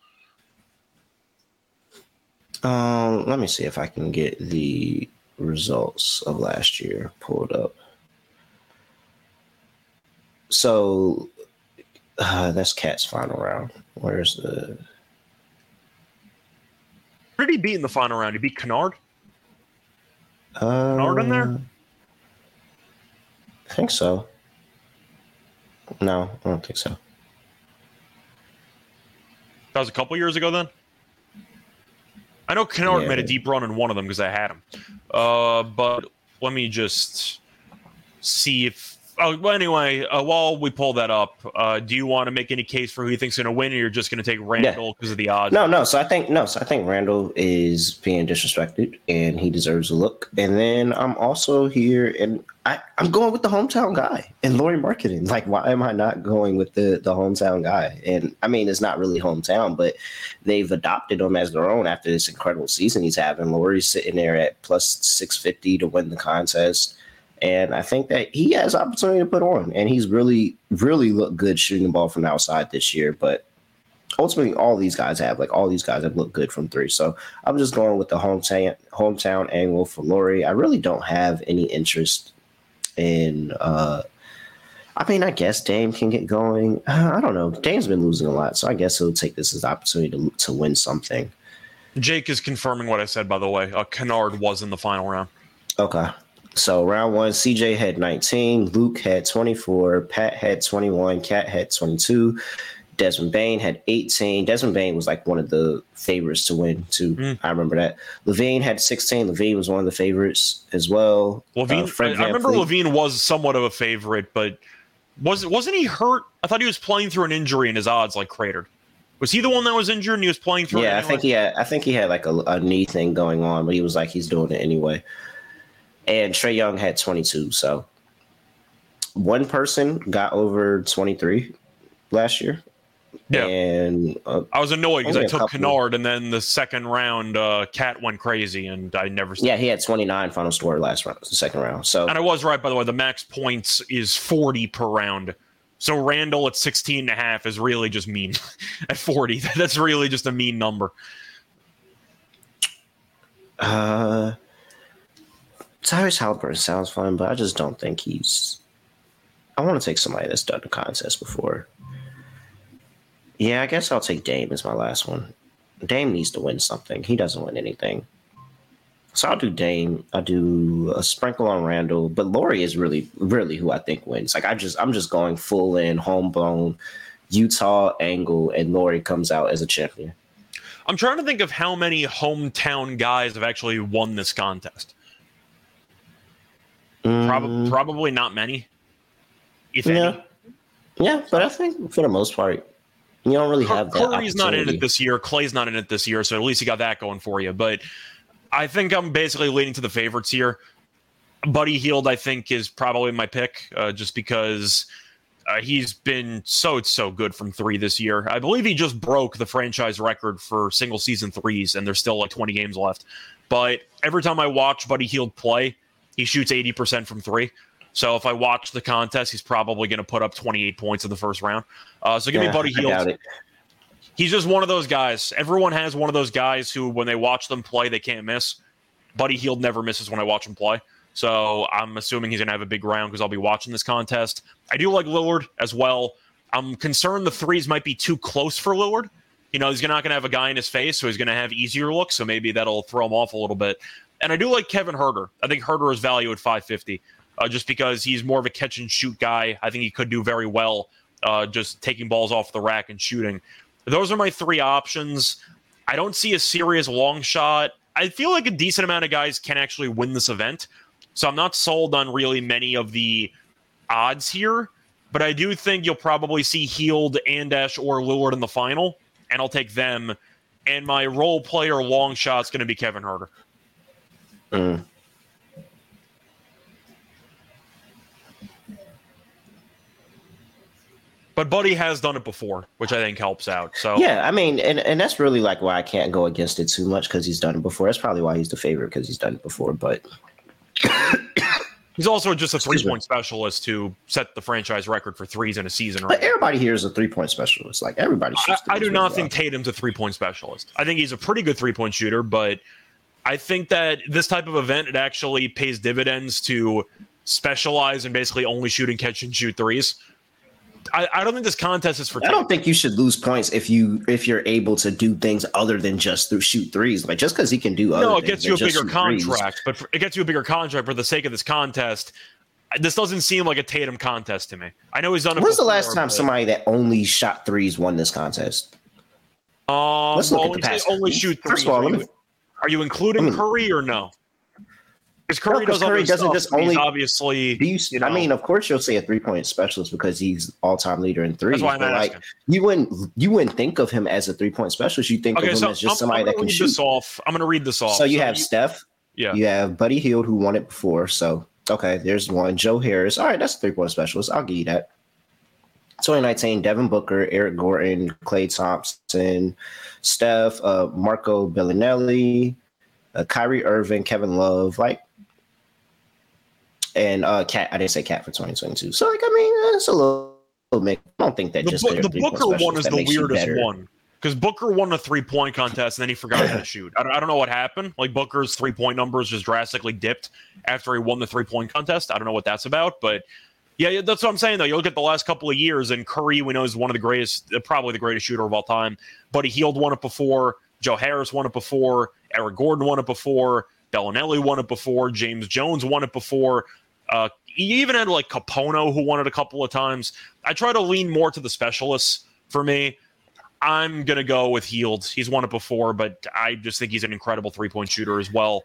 Um, let me see if I can get the results of last year pulled up. So uh, that's Cat's final round. Where's the? Who did he beat in the final round? He beat Kennard. Uh, Kennard in there? I think so. No, I don't think so. That was a couple years ago then? I know Kennard yeah. made a deep run in one of them because I had him. Uh, but let me just see if... Oh, well, anyway, uh, while we pull that up, uh, do you want to make any case for who you think's going to win, or you're just going to take Randall because yeah. of the odds? No, no. So I think no. So I think Randall is being disrespected, and he deserves a look. And then I'm also here, and I, I'm going with the hometown guy and Lauri Markkanen. Like, why am I not going with the the hometown guy? And I mean, it's not really hometown, but they've adopted him as their own after this incredible season he's having. Lauri's sitting there at plus six fifty to win the contest. And I think that he has opportunity to put on, and he's really, really looked good shooting the ball from the outside this year. But ultimately, all these guys have, like all these guys have looked good from three. So I'm just going with the hometown hometown angle for Lauri. I really don't have any interest in. Uh, I mean, I guess Dame can get going. I don't know. Dame's been losing a lot, so I guess he'll take this as an opportunity to to win something. Jake is confirming what I said, by the way. Uh, Kennard was in the final round. Okay. So round one, C J had nineteen, Luke had twenty-four, Pat had twenty-one, Cat had twenty-two, Desmond Bain had eighteen. Desmond Bain was like one of the favorites to win, too. Mm. I remember that. Levine had sixteen. Levine was one of the favorites as well. Levine, uh, I, I remember Fleet. Levine was somewhat of a favorite, but was, wasn't he hurt? I thought he was playing through an injury and his odds like cratered. Was he the one that was injured and he was playing through? Yeah, I think he had, I think he had like a, a knee thing going on, but he was like, he's doing it anyway. And Trae Young had twenty-two, so one person got over twenty-three last year. Yeah, and uh, I was annoyed because I took Kennard, and then the second round, uh, Cat went crazy, and I never. Yeah, he had twenty-nine final score last round, the second round. So, and I was right, by the way. The max points is forty per round. So Randall at sixteen and a half is really just mean. At forty, that's really just a mean number. Uh. Tyrese Halliburton sounds fun, but I just don't think he's. I want to take somebody that's done the contest before. Yeah, I guess I'll take Dame as my last one. Dame needs to win something. He doesn't win anything. So I'll do Dame. I'll do a sprinkle on Randall, but Lauri is really, really who I think wins. Like I just, I'm just going full in, homegrown, Utah angle, and Lauri comes out as a champion. I'm trying to think of how many hometown guys have actually won this contest. Probably, probably not many, if yeah. any. Yeah, but I think for the most part, you don't really have that. Curry's not in it this year. Clay's not in it this year, so at least you got that going for you. But I think I'm basically leaning to the favorites here. Buddy Hield, I think, is probably my pick uh, just because uh, he's been so, so good from three this year. I believe he just broke the franchise record for single-season threes, and there's still like twenty games left. But every time I watch Buddy Hield play, he shoots eighty percent from three. So if I watch the contest, he's probably going to put up twenty-eight points in the first round. Uh, so give yeah, me Buddy Hield. He's just one of those guys. Everyone has one of those guys who, when they watch them play, they can't miss. Buddy Hield never misses when I watch him play. So I'm assuming he's going to have a big round because I'll be watching this contest. I do like Lillard as well. I'm concerned the threes might be too close for Lillard. You know, he's not going to have a guy in his face, so he's going to have easier looks. So maybe that'll throw him off a little bit. And I do like Kevin Huerter. I think Huerter is value at five fifty uh, just because he's more of a catch-and-shoot guy. I think he could do very well uh, just taking balls off the rack and shooting. Those are my three options. I don't see a serious long shot. I feel like a decent amount of guys can actually win this event, so I'm not sold on really many of the odds here, but I do think you'll probably see Hield, Andash, or Lillard in the final, and I'll take them. And my role player long shot's going to be Kevin Huerter. Mm. But Buddy has done it before, which I think helps out. So yeah, I mean, and, and that's really like why I can't go against it too much, because he's done it before. That's probably why he's the favorite, because he's done it before. But he's also just a three-point specialist who set the franchise record for threes in a season. Right? But everybody here is a three-point specialist. Like everybody shoots. I, I do not think Tatum's a three-point specialist. I think he's a pretty good three-point shooter, but I think that this type of event, it actually pays dividends to specialize in basically only shooting catch and shoot threes. I, I don't think this contest is for. I don't think you should lose points if you if you're able to do things other than just through shoot threes. Like just because he can do no, other no, it gets you a bigger contract. Threes. But for, it gets you a bigger contract for the sake of this contest. This doesn't seem like a Tatum contest to me. I know he's done. It When's before, the last time somebody that only shot threes won this contest? Um, Let's look well, at the past. Only shoot threes. First of all, are, me, you, are you including I mean, Curry or no? Because Curry, no, does Curry doesn't stuff, just only obviously. You, you know, I mean, of course, you'll say a three-point specialist because he's all-time leader in threes. That's why I'm but like, you wouldn't you wouldn't think of him as a three-point specialist. You think okay, of him so as just I'm, somebody I'm that can shoot. This off. I'm going to read this off. So you so have you, Steph. Yeah. You have Buddy Hield, who won it before. So okay, there's one. Joe Harris. All right, that's a three-point specialist. I'll give you that. twenty nineteen, Devin Booker, Eric Gordon, Klay Thompson, Steph, uh, Marco Bellinelli, uh, Kyrie Irving, Kevin Love, like. And uh, Cat, I didn't say Cat for twenty twenty-two. So, like, I mean, it's a little, little mix. I don't think that the just bu- the Booker one is the weirdest one, because Booker won a three point contest and then he forgot how to shoot. I don't, I don't know what happened. Like, Booker's three point numbers just drastically dipped after he won the three point contest. I don't know what that's about, but yeah, that's what I'm saying, though. You look at the last couple of years, and Curry, we know, is one of the greatest, probably the greatest shooter of all time. Buddy Hield won it before, Joe Harris won it before, Eric Gordon won it before, Bellinelli won it before, James Jones won it before. Uh, he even had like Capono, who won it a couple of times. I try to lean more to the specialists for me. I'm going to go with Hield. He's won it before, but I just think he's an incredible three-point shooter as well.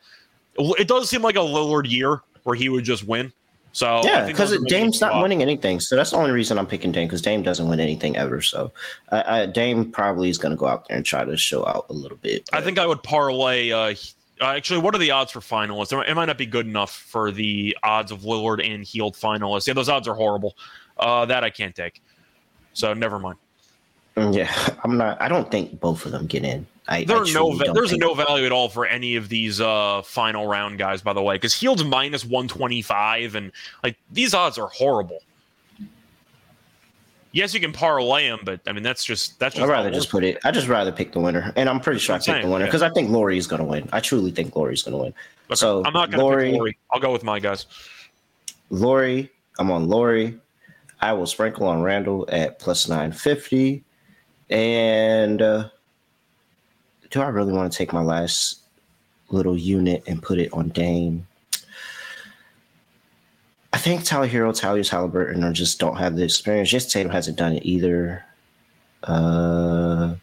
It does seem like a Lillard year where he would just win. So yeah, because Dame's not winning anything. So that's the only reason I'm picking Dame, because Dame doesn't win anything ever. So uh, I, Dame probably is going to go out there and try to show out a little bit. But I think I would parlay uh, – Uh, actually, what are the odds for finalists? It might not be good enough for the odds of Lillard and Hield finalists. Yeah, those odds are horrible. Uh, that I can't take. So never mind. Yeah, I'm not. I don't think both of them get in. I, there I are no. There's no value at all for any of these uh, final round guys, by the way, because Hield's minus one twenty-five, and like these odds are horrible. Yes, you can parlay them, but I mean that's just that's. Just I'd rather just put it. I just rather pick the winner, and I'm pretty sure I pick the winner because yeah. I think Lauri is going to win. I truly think Lauri is going to win. Okay. So I'm not going to pick Lauri. I'll go with my guys. Lauri, I'm on Lauri. I will sprinkle on Randall at plus nine fifty, and uh, do I really want to take my last little unit and put it on Dame? I think Tyler Hero, Tyrese Halliburton, or just don't have the experience. Just Tatum hasn't done it either. Uh,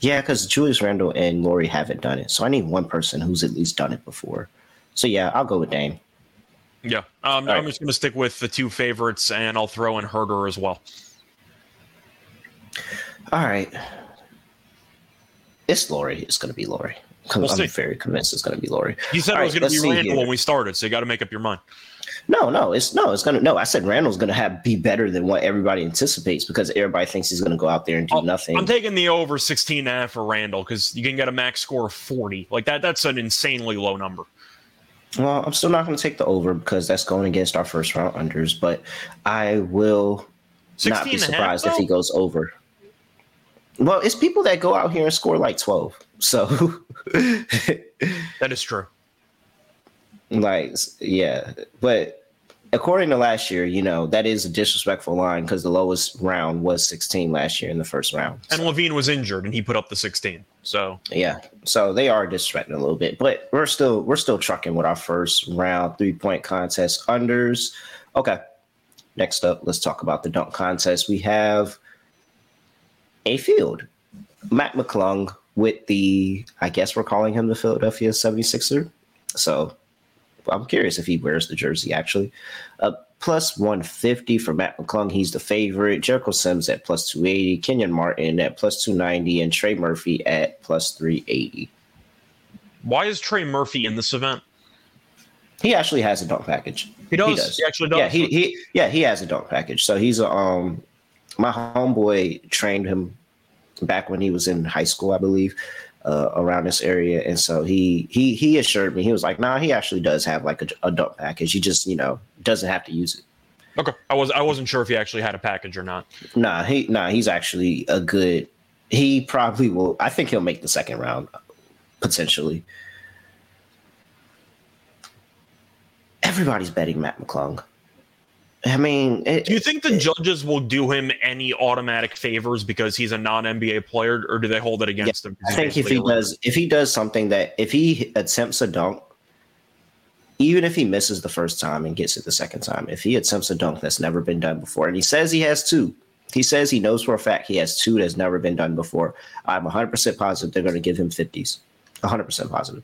yeah, because Julius Randle and Lauri haven't done it, so I need one person who's at least done it before. So yeah, I'll go with Dame. Yeah, um, right. I'm just going to stick with the two favorites, and I'll throw in Herder as well. All right, it's Lauri. It's going to be Lauri. We'll I'm see. very convinced it's going to be Lauri. You said All it was right, going to be Randall when we started, so you got to make up your mind. No, no, it's no, it's gonna no. I said Randall's gonna have be better than what everybody anticipates because everybody thinks he's gonna go out there and do I'll, nothing. I'm taking the over sixteen and a half for Randall because you can get a max score of forty. Like that, that's an insanely low number. Well, I'm still not gonna take the over because that's going against our first round unders, but I will not be surprised half, if he goes over. Well, it's people that go out here and score like twelve. So that is true. Like, yeah, but according to last year, you know, that is a disrespectful line because the lowest round was sixteen last year in the first round. So. And Levine was injured and he put up the sixteen. So, yeah, so they are disrespecting a little bit, but we're still we're still trucking with our first round three point contest unders. OK, next up, let's talk about the dunk contest. We have a field, Matt McClung with the I guess we're calling him the Philadelphia seventy-sixer. So. I'm curious if he wears the jersey, actually. Uh, plus one fifty for Matt McClung. He's the favorite. Jericho Sims at plus two eighty. Kenyon Martin at plus two ninety. And Trey Murphy at plus three eighty. Why is Trey Murphy in this event? He actually has a dunk package. He does? He, does. he actually does? Yeah he, he, yeah, he has a dunk package. So he's a um, my homeboy trained him back when he was in high school, I believe, uh, around this area. And so he he he assured me, he was like, nah, he actually does have like a, a dump package. He just, you know, doesn't have to use it. Okay. I was I wasn't sure if he actually had a package or not. Nah, he nah, he's actually a good he probably will I think he'll make the second round potentially. Everybody's betting Matt McClung. I mean, it, do you think the it, judges will do him any automatic favors because he's a non-N B A player, or do they hold it against yeah, him? I think if he does, if he does something that if he attempts a dunk, even if he misses the first time and gets it the second time, if he attempts a dunk that's never been done before, and he says he has two, he says he knows for a fact he has two that's never been done before. I'm one hundred percent positive they're going to give him fifties. one hundred percent positive.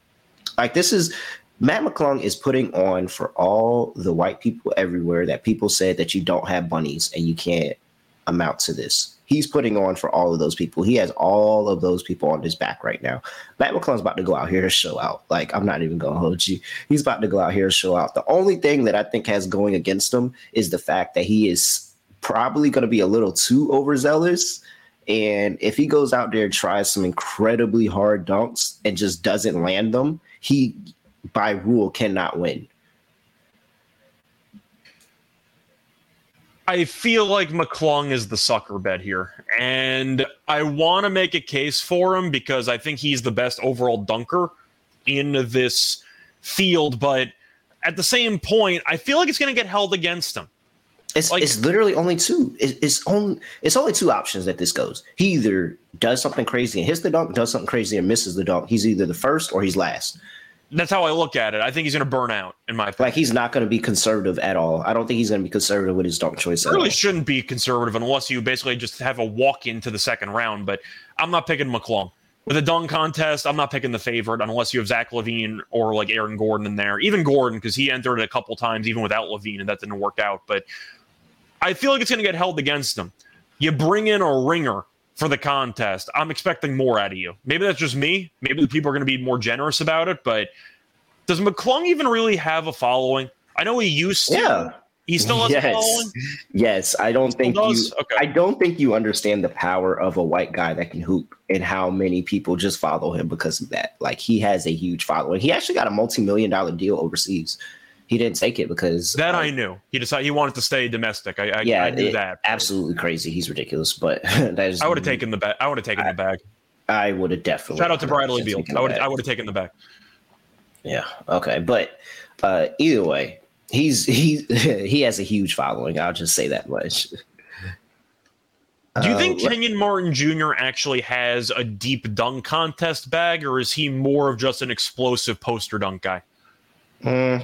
Like this is. Matt McClung is putting on for all the white people everywhere that people said that you don't have bunnies and you can't amount to this. He's putting on for all of those people. He has all of those people on his back right now. Matt McClung's about to go out here and show out. Like, I'm not even going to hold you. He's about to go out here and show out. The only thing that I think has going against him is the fact that he is probably going to be a little too overzealous. And if he goes out there and tries some incredibly hard dunks and just doesn't land them, he – by rule cannot win. I feel like McClung is the sucker bet here, and I want to make a case for him because I think he's the best overall dunker in this field, but at the same point, I feel like it's going to get held against him. It's, like, it's literally only two. It's, it's only it's only two options that this goes. He either does something crazy and hits the dunk, does something crazy and misses the dunk. He's either the first or he's last. That's how I look at it. I think he's going to burn out, in my opinion. Like, he's not going to be conservative at all. I don't think he's going to be conservative with his dunk choice. He really shouldn't be conservative unless you basically just have a walk into the second round. But I'm not picking McClung. With a dunk contest, I'm not picking the favorite unless you have Zach LaVine or, like, Aaron Gordon in there. Even Gordon, because he entered a couple times even without LaVine, and that didn't work out. But I feel like it's going to get held against him. You bring in a ringer for the contest, I'm expecting more out of you. Maybe that's just me. Maybe the people are going to be more generous about it, but does McClung even really have a following? I know he used to. Yeah. He still has yes. a following? Yes. I don't think you okay. I don't think you understand the power of a white guy that can hoop and how many people just follow him because of that. Like, he has a huge following. He actually got a multi-million dollar deal overseas. He didn't take it because that uh, I knew he decided he wanted to stay domestic. I, I yeah, I knew it, that absolutely crazy. He's ridiculous, but that is I would have taken the bag. I would have taken I, the bag. I would have definitely. Shout out to Bradley Beal. I would I would have taken the bag. Yeah. Okay. But uh, either way, he's he he has a huge following. I'll just say that much. Do you think uh, Kenyon Martin Junior actually has a deep dunk contest bag, or is he more of just an explosive poster dunk guy? Hmm.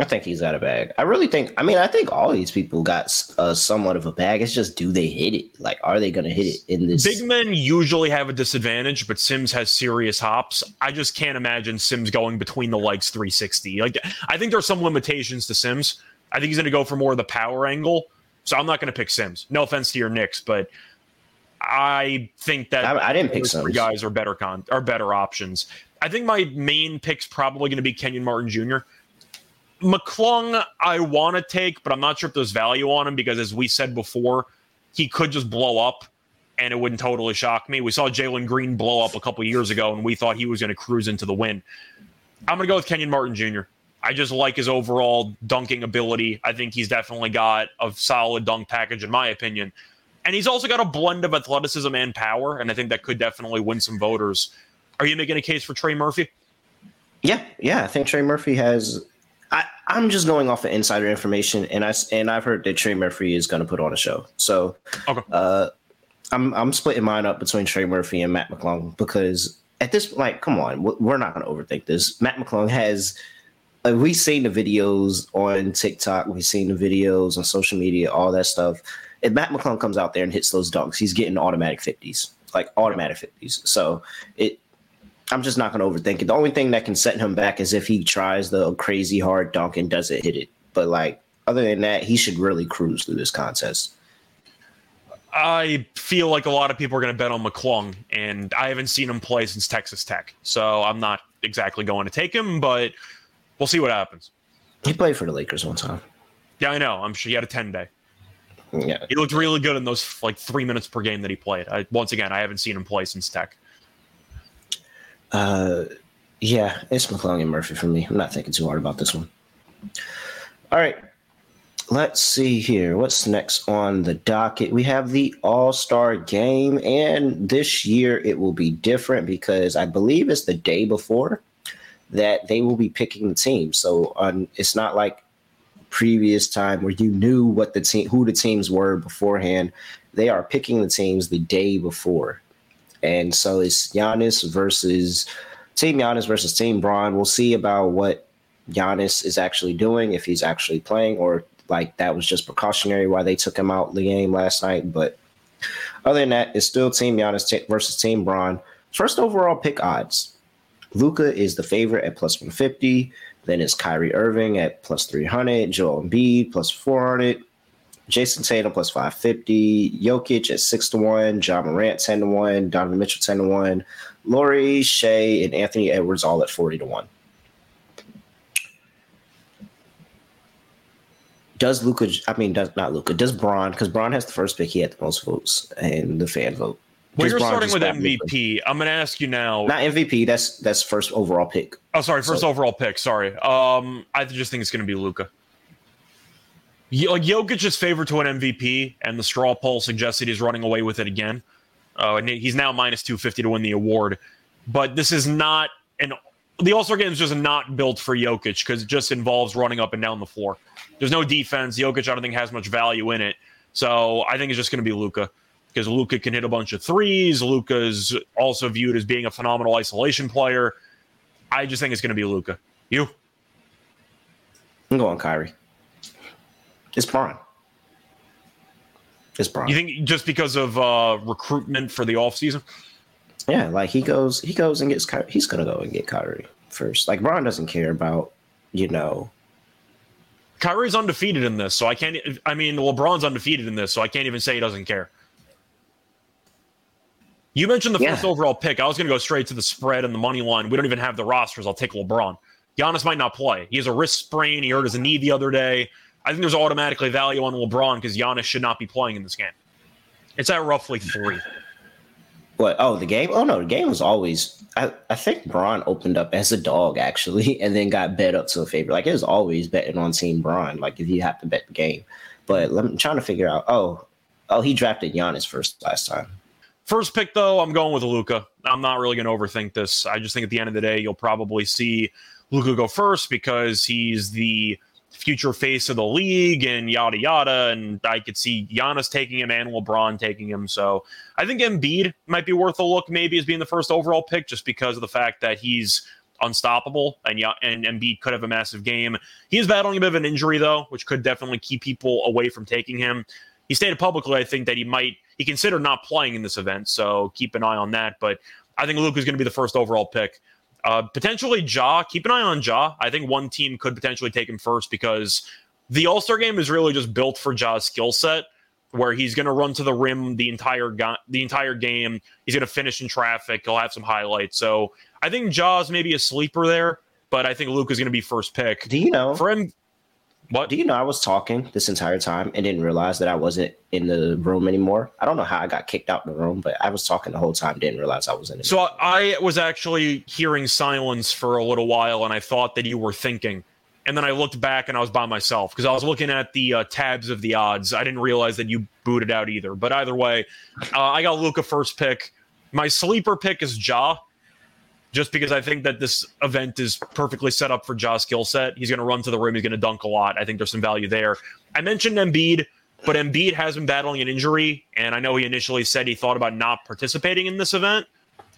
I think he's got a bag. I really think, I mean, I think all these people got uh, somewhat of a bag. It's just, do they hit it? Like, are they going to hit it in this? Big men usually have a disadvantage, but Sims has serious hops. I just can't imagine Sims going between the legs three sixty. Like, I think there's some limitations to Sims. I think he's going to go for more of the power angle. So I'm not going to pick Sims. No offense to your Knicks, but I think that I, I didn't pick Sims. Three guys are better, con- are better options. I think my main pick's probably going to be Kenyon Martin Junior McClung, I want to take, but I'm not sure if there's value on him because, as we said before, he could just blow up, and it wouldn't totally shock me. We saw Jalen Green blow up a couple years ago, and we thought he was going to cruise into the win. I'm going to go with Kenyon Martin Junior I just like his overall dunking ability. I think he's definitely got a solid dunk package, in my opinion. And he's also got a blend of athleticism and power, and I think that could definitely win some voters. Are you making a case for Trey Murphy? Yeah, yeah. I think Trey Murphy has... I, I'm just going off of insider information, and I and I've heard that Trey Murphy is going to put on a show. So, okay. uh, I'm I'm splitting mine up between Trey Murphy and Matt McClung because at this, like, come on, we're not going to overthink this. Matt McClung has, like, we've seen the videos on TikTok, we've seen the videos on social media, all that stuff. If Matt McClung comes out there and hits those dunks, he's getting automatic fifties, like automatic fifties. So it. I'm just not going to overthink it. The only thing that can set him back is if he tries the crazy hard dunk and doesn't hit it. But, like, other than that, he should really cruise through this contest. I feel like a lot of people are going to bet on McClung, and I haven't seen him play since Texas Tech. So I'm not exactly going to take him, but we'll see what happens. He played for the Lakers one time. Yeah, I know. I'm sure he had a ten-day. Yeah. He looked really good in those like three minutes per game that he played. I, once again, I haven't seen him play since Tech. Uh, yeah, it's McClung and Murphy for me. I'm not thinking too hard about this one. All right. Let's see here. What's next on the docket? We have the All-Star Game, and this year it will be different because I believe it's the day before that they will be picking the team. So um, it's not like previous time where you knew what the team, who the teams were beforehand. They are picking the teams the day before, and so it's Giannis versus Team Giannis versus Team Bron. We'll see about what Giannis is actually doing, if he's actually playing, or like that was just precautionary why they took him out the game last night. But other than that, it's still Team Giannis t- versus Team Bron. First overall pick odds. Luka is the favorite at plus one fifty. Then it's Kyrie Irving at plus three hundred. Joel Embiid plus four hundred. Jason Tatum plus five fifty. Jokic at six to one. John Morant ten to one. Donovan Mitchell ten to one. Laurie, Shea, and Anthony Edwards all at forty to one. Does Luka, I mean, does not Luka, does Bron, because Bron has the first pick, he had the most votes and the fan vote. Well, you're Bron starting with M V P. I'm going to ask you now. Not M V P, that's that's first overall pick. Oh, sorry, first so. overall pick, sorry. Um, I just think it's going to be Luka. Like, Jokic is favored to an M V P, and the straw poll suggested he's running away with it again. Uh, and he's now minus two fifty to win the award. But this is not an The All-Star Game is just not built for Jokic because it just involves running up and down the floor. There's no defense. Jokic, I don't think, has much value in it. So I think it's just going to be Luka because Luka can hit a bunch of threes. Luka's also viewed as being a phenomenal isolation player. I just think it's going to be Luka. You? I'm going Kyrie. It's Bron. It's Bron. You think just because of uh, recruitment for the offseason? Yeah, like he goes, he goes and gets Kyrie. He's gonna go and get Kyrie first. Like Bron doesn't care about, you know. Kyrie's undefeated in this, so I can't. I mean, LeBron's undefeated in this, so I can't even say he doesn't care. You mentioned the yeah. first overall pick. I was gonna go straight to the spread and the money line. We don't even have the rosters. I'll take LeBron. Giannis might not play. He has a wrist sprain. He hurt his knee the other day. I think there's automatically value on LeBron because Giannis should not be playing in this game. It's at roughly three. What? Oh, the game? Oh, no, the game was always I, – I think Bron opened up as a dog, actually, and then got bet up to a favorite. Like, it was always betting on Team Bron, like, if you have to bet the game. But I'm trying to figure out – oh, oh, he drafted Giannis first last time. First pick, though, I'm going with Luka. I'm not really going to overthink this. I just think at the end of the day, you'll probably see Luka go first because he's the future face of the league and yada, yada. And I could see Giannis taking him and LeBron taking him. So I think Embiid might be worth a look maybe as being the first overall pick just because of the fact that he's unstoppable and, and Embiid could have a massive game. He is battling a bit of an injury, though, which could definitely keep people away from taking him. He stated publicly, I think, that he might he considered not playing in this event. So keep an eye on that. But I think Luka is going to be the first overall pick. Uh, potentially Ja. Keep an eye on Ja. I think one team could potentially take him first because the All-Star Game is really just built for Ja's skill set where he's going to run to the rim the entire go- the entire game. He's going to finish in traffic. He'll have some highlights. So I think Ja's maybe a sleeper there, but I think Luka is going to be first pick. Do you know? For him, what? Do you know I was talking this entire time and didn't realize that I wasn't in the room anymore? I don't know how I got kicked out in the room, but I was talking the whole time, didn't realize I was in it. So I was actually hearing silence for a little while, and I thought that you were thinking. And then I looked back, and I was by myself because I was looking at the uh, tabs of the odds. I didn't realize that you booted out either. But either way, uh, I got Luka first pick. My sleeper pick is Ja. Just because I think that this event is perfectly set up for Ja's skill set. He's going to run to the rim. He's going to dunk a lot. I think there's some value there. I mentioned Embiid, but Embiid has been battling an injury, and I know he initially said he thought about not participating in this event,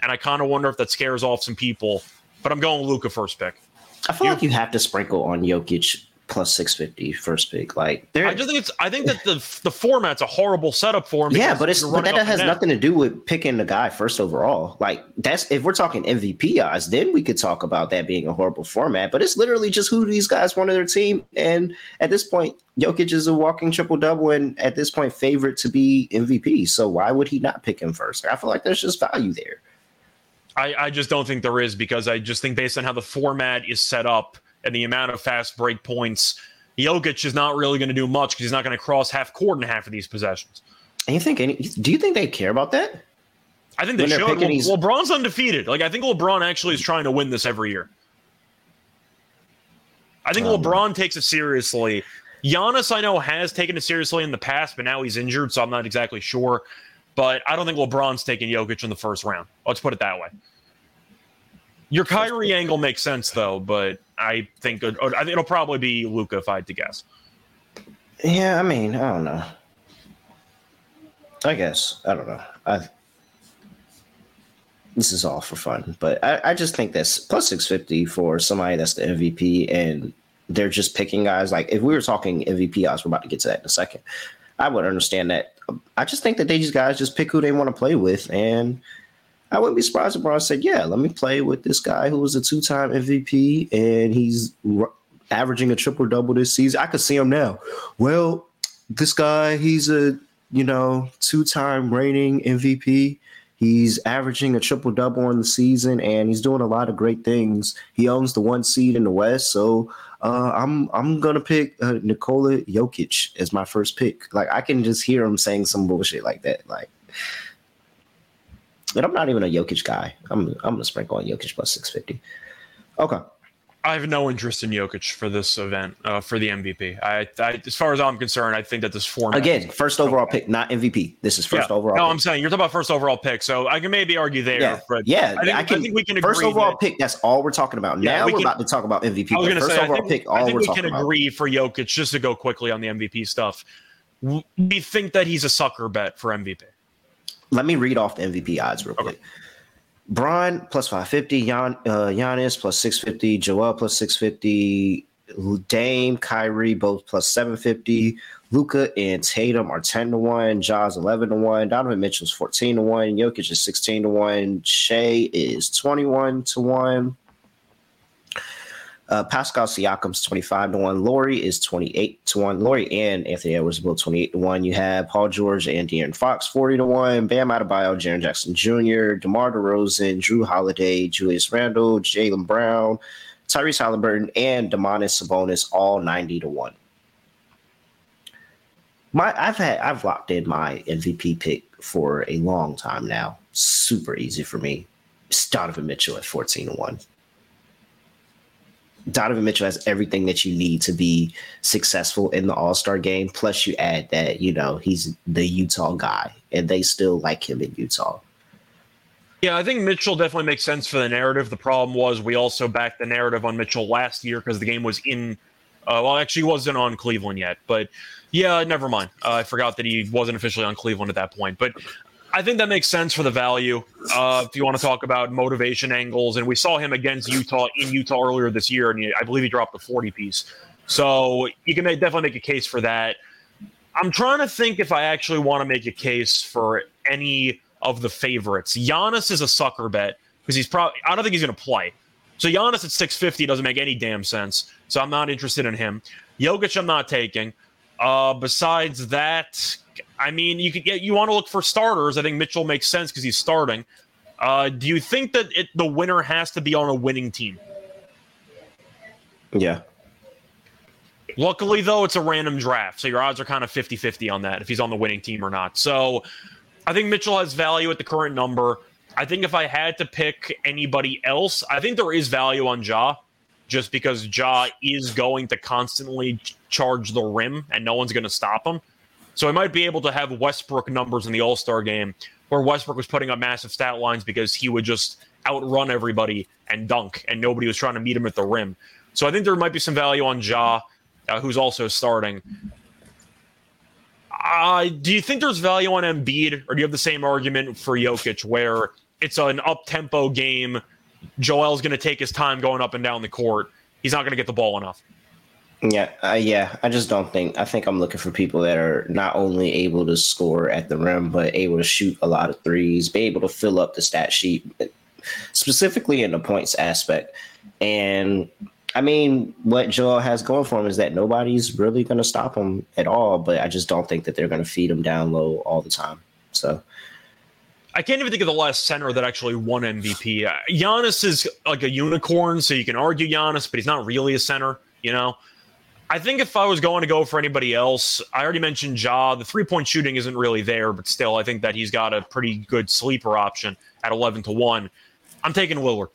and I kind of wonder if that scares off some people. But I'm going Luka first pick. I feel you? like you have to sprinkle on Jokic plus six fifty first pick. Like I just think it's. I think that the the format's a horrible setup for him. Yeah, but it's but that has nothing to do with picking the guy first overall. Like that's if we're talking M V P odds, then we could talk about that being a horrible format. But it's literally just who these guys want on their team. And at this point, Jokic is a walking triple double, and at this point, favorite to be M V P. So why would he not pick him first? I feel like there's just value there. I, I just don't think there is because I just think based on how the format is set up. And the amount of fast break points Jokic is not really going to do much because he's not going to cross half court in half of these possessions. And you think any, do you think they care about that? I think they should. Le- LeBron's undefeated. Like, I think LeBron actually is trying to win this every year. I think um, LeBron takes it seriously. Giannis, I know, has taken it seriously in the past, but now he's injured, so I'm not exactly sure. But I don't think LeBron's taking Jokic in the first round. Let's put it that way. Your Kyrie angle makes sense, though, but I think it'll probably be Luka if I had to guess. Yeah, I mean, I don't know. I guess. I don't know. I, this is all for fun, but I, I just think that's plus six fifty for somebody that's the M V P, and they're just picking guys. Like, if we were talking M V P odds, we're about to get to that in a second. I would understand that. I just think that they just guys just pick who they want to play with, and I wouldn't be surprised if Bron said, yeah, let me play with this guy who was a two-time M V P and he's r- averaging a triple-double this season. I could see him now. Well, this guy, he's a, you know, two-time reigning M V P. He's averaging a triple-double on the season, and he's doing a lot of great things. He owns the one seed in the West, so uh, I'm I'm going to pick uh, Nikola Jokic as my first pick. Like, I can just hear him saying some bullshit like that. Like, but I'm not even a Jokic guy. I'm I'm going to sprinkle on Jokic plus six fifty. Okay. I have no interest in Jokic for this event, uh, for the M V P. I, I, as far as I'm concerned, I think that this format... Again, first overall pick, not M V P. This is first yeah. overall No, pick. I'm saying, you're talking about first overall pick, so I can maybe argue there. Yeah, but yeah, I, think, I, can, I think we can agree. First overall that, pick, that's all we're talking about. Now yeah, we we're can, about to talk about M V P. I was going to say, I think, pick, all I think we can agree about. For Jokic, just to go quickly on the M V P stuff, we think that he's a sucker bet for M V P. Let me read off the M V P odds real quick. Okay. Bron plus five fifty, Gian, uh, Giannis plus six fifty, Joel plus six fifty, Dame, Kyrie both plus seven fifty, Luka and Tatum are ten to one, Ja's eleven to one, Donovan Mitchell's fourteen to one, Jokic is sixteen to one, Shea is twenty-one to one, uh, Pascal Siakam's twenty-five to one, Laurie is twenty-eight to one, Laurie and Anthony Edwards both twenty-eight to one. You have Paul George and De'Aaron Fox forty to one, Bam Adebayo, Jaren Jackson Junior, DeMar DeRozan, Drew Holiday, Julius Randle, Jaylen Brown, Tyrese Halliburton, and Domantas Sabonis all ninety to one. My I've had I've locked in my M V P pick for a long time now. Super easy for me. It's Donovan Mitchell at fourteen to one. Donovan Mitchell has everything that you need to be successful in the All-Star game. Plus, you add that, you know, he's the Utah guy, and they still like him in Utah. Yeah, I think Mitchell definitely makes sense for the narrative. The problem was we also backed the narrative on Mitchell last year because the game was in uh, – well, actually, he wasn't on Cleveland yet. But, yeah, never mind. Uh, I forgot that he wasn't officially on Cleveland at that point. But – I think that makes sense for the value. Uh, if you want to talk about motivation angles, and we saw him against Utah in Utah earlier this year, and he, I believe he dropped the forty piece. So you can make, definitely make a case for that. I'm trying to think if I actually want to make a case for any of the favorites. Giannis is a sucker bet because he's probably. I don't think he's going to play. So Giannis at six fifty doesn't make any damn sense. So I'm not interested in him. Jokic, I'm not taking. Uh, besides that. I mean, you could get you want to look for starters. I think Mitchell makes sense because he's starting. Uh, do you think that it, the winner has to be on a winning team? Yeah. Luckily, though, it's a random draft, so your odds are kind of fifty-fifty on that if he's on the winning team or not. So I think Mitchell has value at the current number. I think if I had to pick anybody else, I think there is value on Ja just because Ja is going to constantly charge the rim and no one's going to stop him. So I might be able to have Westbrook numbers in the All-Star game where Westbrook was putting up massive stat lines because he would just outrun everybody and dunk, and nobody was trying to meet him at the rim. So I think there might be some value on Ja, uh, who's also starting. Uh, do you think there's value on Embiid, or do you have the same argument for Jokic where it's an up-tempo game, Joel's going to take his time going up and down the court, he's not going to get the ball enough? Yeah, uh, yeah. I just don't think. I think I'm looking for people that are not only able to score at the rim, but able to shoot a lot of threes, be able to fill up the stat sheet, specifically in the points aspect. And I mean, what Joel has going for him is that nobody's really going to stop him at all. But I just don't think that they're going to feed him down low all the time. So I can't even think of the last center that actually won M V P. Uh, Giannis is like a unicorn, so you can argue Giannis, but he's not really a center, you know. I think if I was going to go for anybody else, I already mentioned Ja. The three-point shooting isn't really there, but still, I think that he's got a pretty good sleeper option at eleven to one. I'm taking Lillard.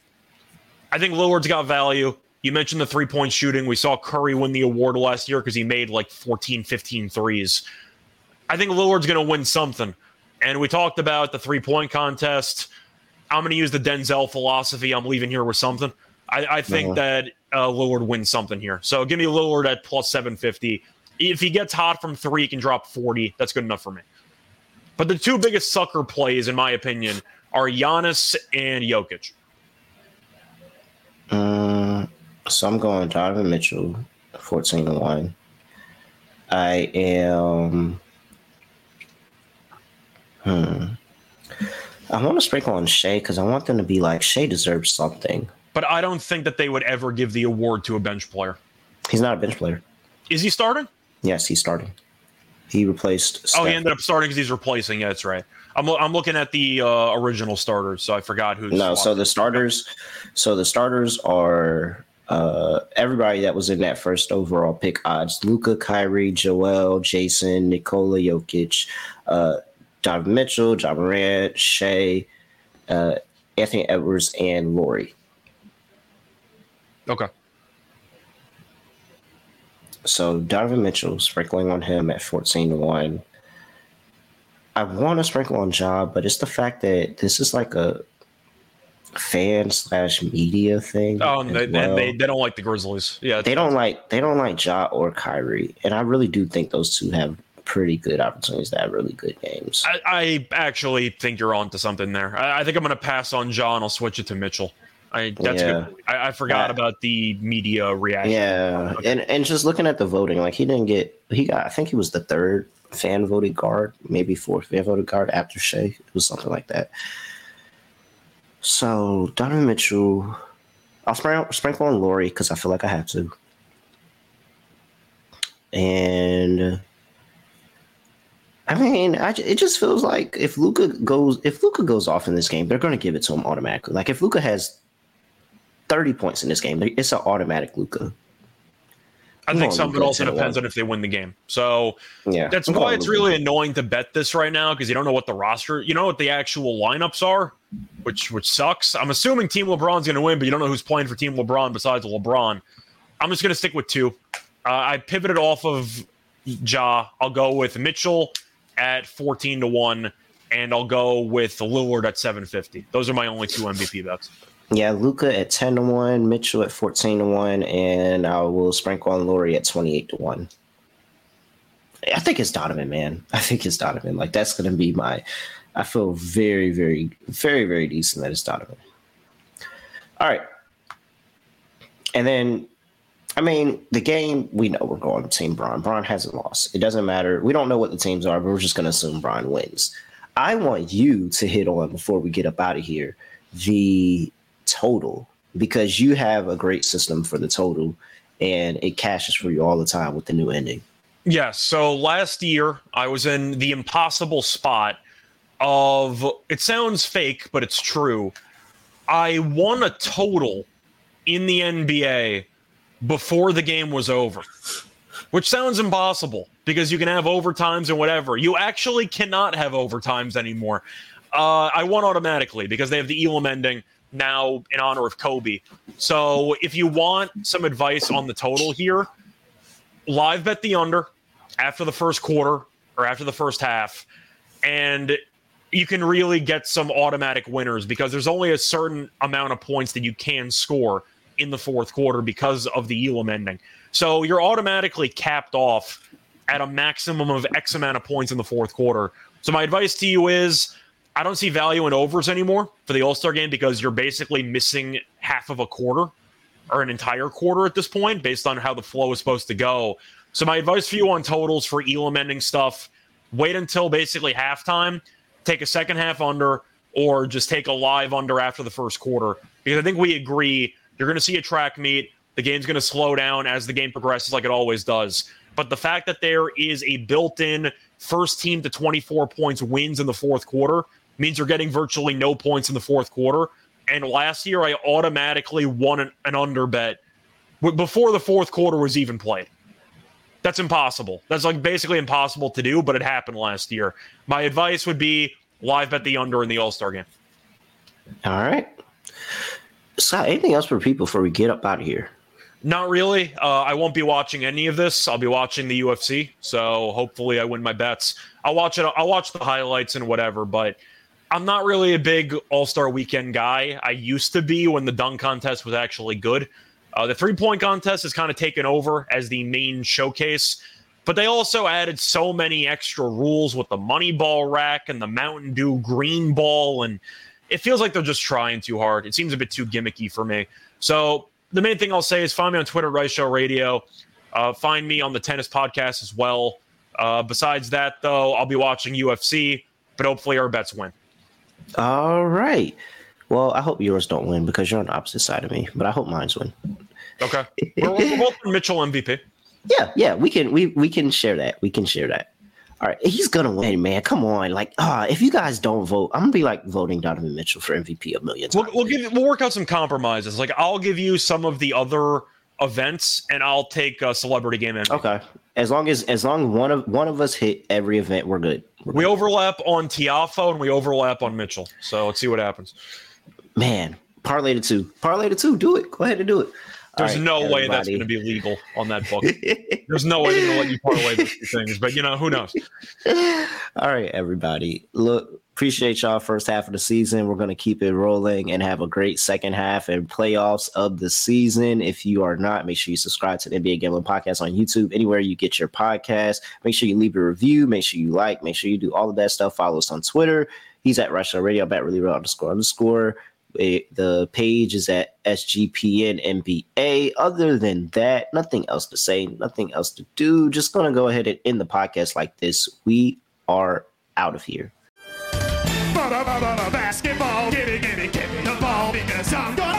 I think Lillard's got value. You mentioned the three-point shooting. We saw Curry win the award last year because he made like fourteen, fifteen threes. I think Lillard's going to win something. And we talked about the three-point contest. I'm going to use the Denzel philosophy. I'm leaving here with something. I, I think no. that uh, Lillard wins something here. So give me Lillard at plus seven fifty. If he gets hot from three, he can drop forty. That's good enough for me. But the two biggest sucker plays, in my opinion, are Giannis and Jokic. Um, so I'm going Donovan Mitchell, fourteen to one. I am... Hmm. I want to sprinkle on Shea because I want them to be like, Shea deserves something. But I don't think that they would ever give the award to a bench player. He's not a bench player. Is he starting? Yes, he's starting. He replaced. Steph. Oh, he ended up starting because he's replacing. Yeah, that's right. I'm I'm looking at the uh, original starters, so I forgot who's. No, so the starters, so the starters are uh, everybody that was in that first overall pick odds: Luka, Kyrie, Joel, Jason, Nikola Jokic, uh, Donovan Mitchell, John Morant, Shea, uh, Anthony Edwards, and Laurie. Okay. So Donovan Mitchell, sprinkling on him at fourteen to one. I want to sprinkle on Ja, but it's the fact that this is like a fan slash media thing. Oh, and they, well. they they don't like the Grizzlies. Yeah, they don't like they don't like Ja or Kyrie, and I really do think those two have pretty good opportunities to have really good games. I, I actually think you're on to something there. I, I think I'm going to pass on Ja and I'll switch it to Mitchell. I that's yeah. good. I, I forgot yeah. about the media reaction. Yeah, okay. and and just looking at the voting, like he didn't get he got. I think he was the third fan voted guard, maybe fourth fan voted guard after Shea. It was something like that. So Donovan Mitchell, I'll sprinkle, sprinkle on Laurie because I feel like I have to, and I mean, I, it just feels like if Luka goes if Luka goes off in this game, they're going to give it to him automatically. Like if Luka has thirty points in this game, it's an automatic Luka. I think some of it also depends on if they win the game. So yeah, that's why it's really annoying to bet this right now because you don't know what the roster, you know what the actual lineups are, which which sucks. I'm assuming Team LeBron's going to win, but you don't know who's playing for Team LeBron besides LeBron. I'm just going to stick with two. Uh, I pivoted off of Ja. I'll go with Mitchell at fourteen to one, and I'll go with Lillard at seven fifty. Those are my only two M V P bets. Yeah, Luka at ten to one, Mitchell at fourteen to one, and I will sprinkle on Laurie at twenty-eight to one. I think it's Donovan, man. I think it's Donovan. Like, that's going to be my – I feel very, very, very, very decent that it's Donovan. All right. And then, I mean, the game, we know we're going Team Bron. Bron hasn't lost. It doesn't matter. We don't know what the teams are, but we're just going to assume Bron wins. I want you to hit on, before we get up out of here, the – total, because you have a great system for the total and it cashes for you all the time with the new ending. Yeah, so last year I was in the impossible spot of, it sounds fake, but it's true. I won a total in the N B A before the game was over, which sounds impossible because you can have overtimes and whatever. You actually cannot have overtimes anymore. Uh, I won automatically because they have the Elam ending now in honor of Kobe. So if you want some advice on the total here, live bet the under after the first quarter or after the first half, and you can really get some automatic winners because there's only a certain amount of points that you can score in the fourth quarter because of the Elam ending. So you're automatically capped off at a maximum of X amount of points in the fourth quarter. So my advice to you is, I don't see value in overs anymore for the All-Star game because you're basically missing half of a quarter or an entire quarter at this point based on how the flow is supposed to go. So my advice for you on totals for Elam ending stuff, wait until basically halftime, take a second half under, or just take a live under after the first quarter. Because I think we agree, you're going to see a track meet, the game's going to slow down as the game progresses like it always does. But the fact that there is a built-in first team to twenty-four points wins in the fourth quarter means you're getting virtually no points in the fourth quarter. And last year, I automatically won an, an under bet before the fourth quarter was even played. That's impossible. That's like basically impossible to do, but it happened last year. My advice would be live bet the under in the All-Star game. All right. Scott, anything else for people before we get up out of here? Not really. Uh, I won't be watching any of this. I'll be watching the U F C, so hopefully I win my bets. I'll watch it. I'll watch the highlights and whatever, but I'm not really a big All-Star Weekend guy. I used to be when the dunk contest was actually good. Uh, the three-point contest has kind of taken over as the main showcase, but they also added so many extra rules with the money ball rack and the Mountain Dew green ball, and it feels like they're just trying too hard. It seems a bit too gimmicky for me. So the main thing I'll say is find me on Twitter, Rice Show Radio. Uh, find me on the Tennis Podcast as well. Uh, besides that, though, I'll be watching U F C, but hopefully our bets win. All right. Well, I hope yours don't win because you're on the opposite side of me, but I hope mine's win. Okay. We're, we're both Mitchell M V P. Yeah, yeah, we can we we can share that. We can share that. All right, he's gonna win, man. Come on, like, ah, uh, if you guys don't vote, I'm gonna be like voting Donovan Mitchell for M V P a million times. We'll, we'll give, we'll work out some compromises. Like, I'll give you some of the other events, and I'll take a celebrity game M V P. Okay, as long as as long one of one of us hit every event, we're good. We're we good. Overlap on Tiafoe and we overlap on Mitchell, so let's see what happens. Man, parlay the two, parlay the two. Do it. Go ahead and do it. There's right, no everybody. way that's going to be legal on that book. There's no way they're going to let you parlay those two things, but, you know, who knows? All right, everybody. Look, appreciate y'all first half of the season. We're going to keep it rolling and have a great second half and playoffs of the season. If you are not, make sure you subscribe to the N B A Gambling Podcast on YouTube, anywhere you get your podcast. Make sure you leave a review. Make sure you like. Make sure you do all of that stuff. Follow us on Twitter. He's at Rush Radio, bet really real underscore underscore. It, the page is at S G P N N B A. Other than that, nothing else to say, nothing else to do. Just going to go ahead and end the podcast like this. We are out of here. Basketball, give me, give me, give me the ball because I'm gone.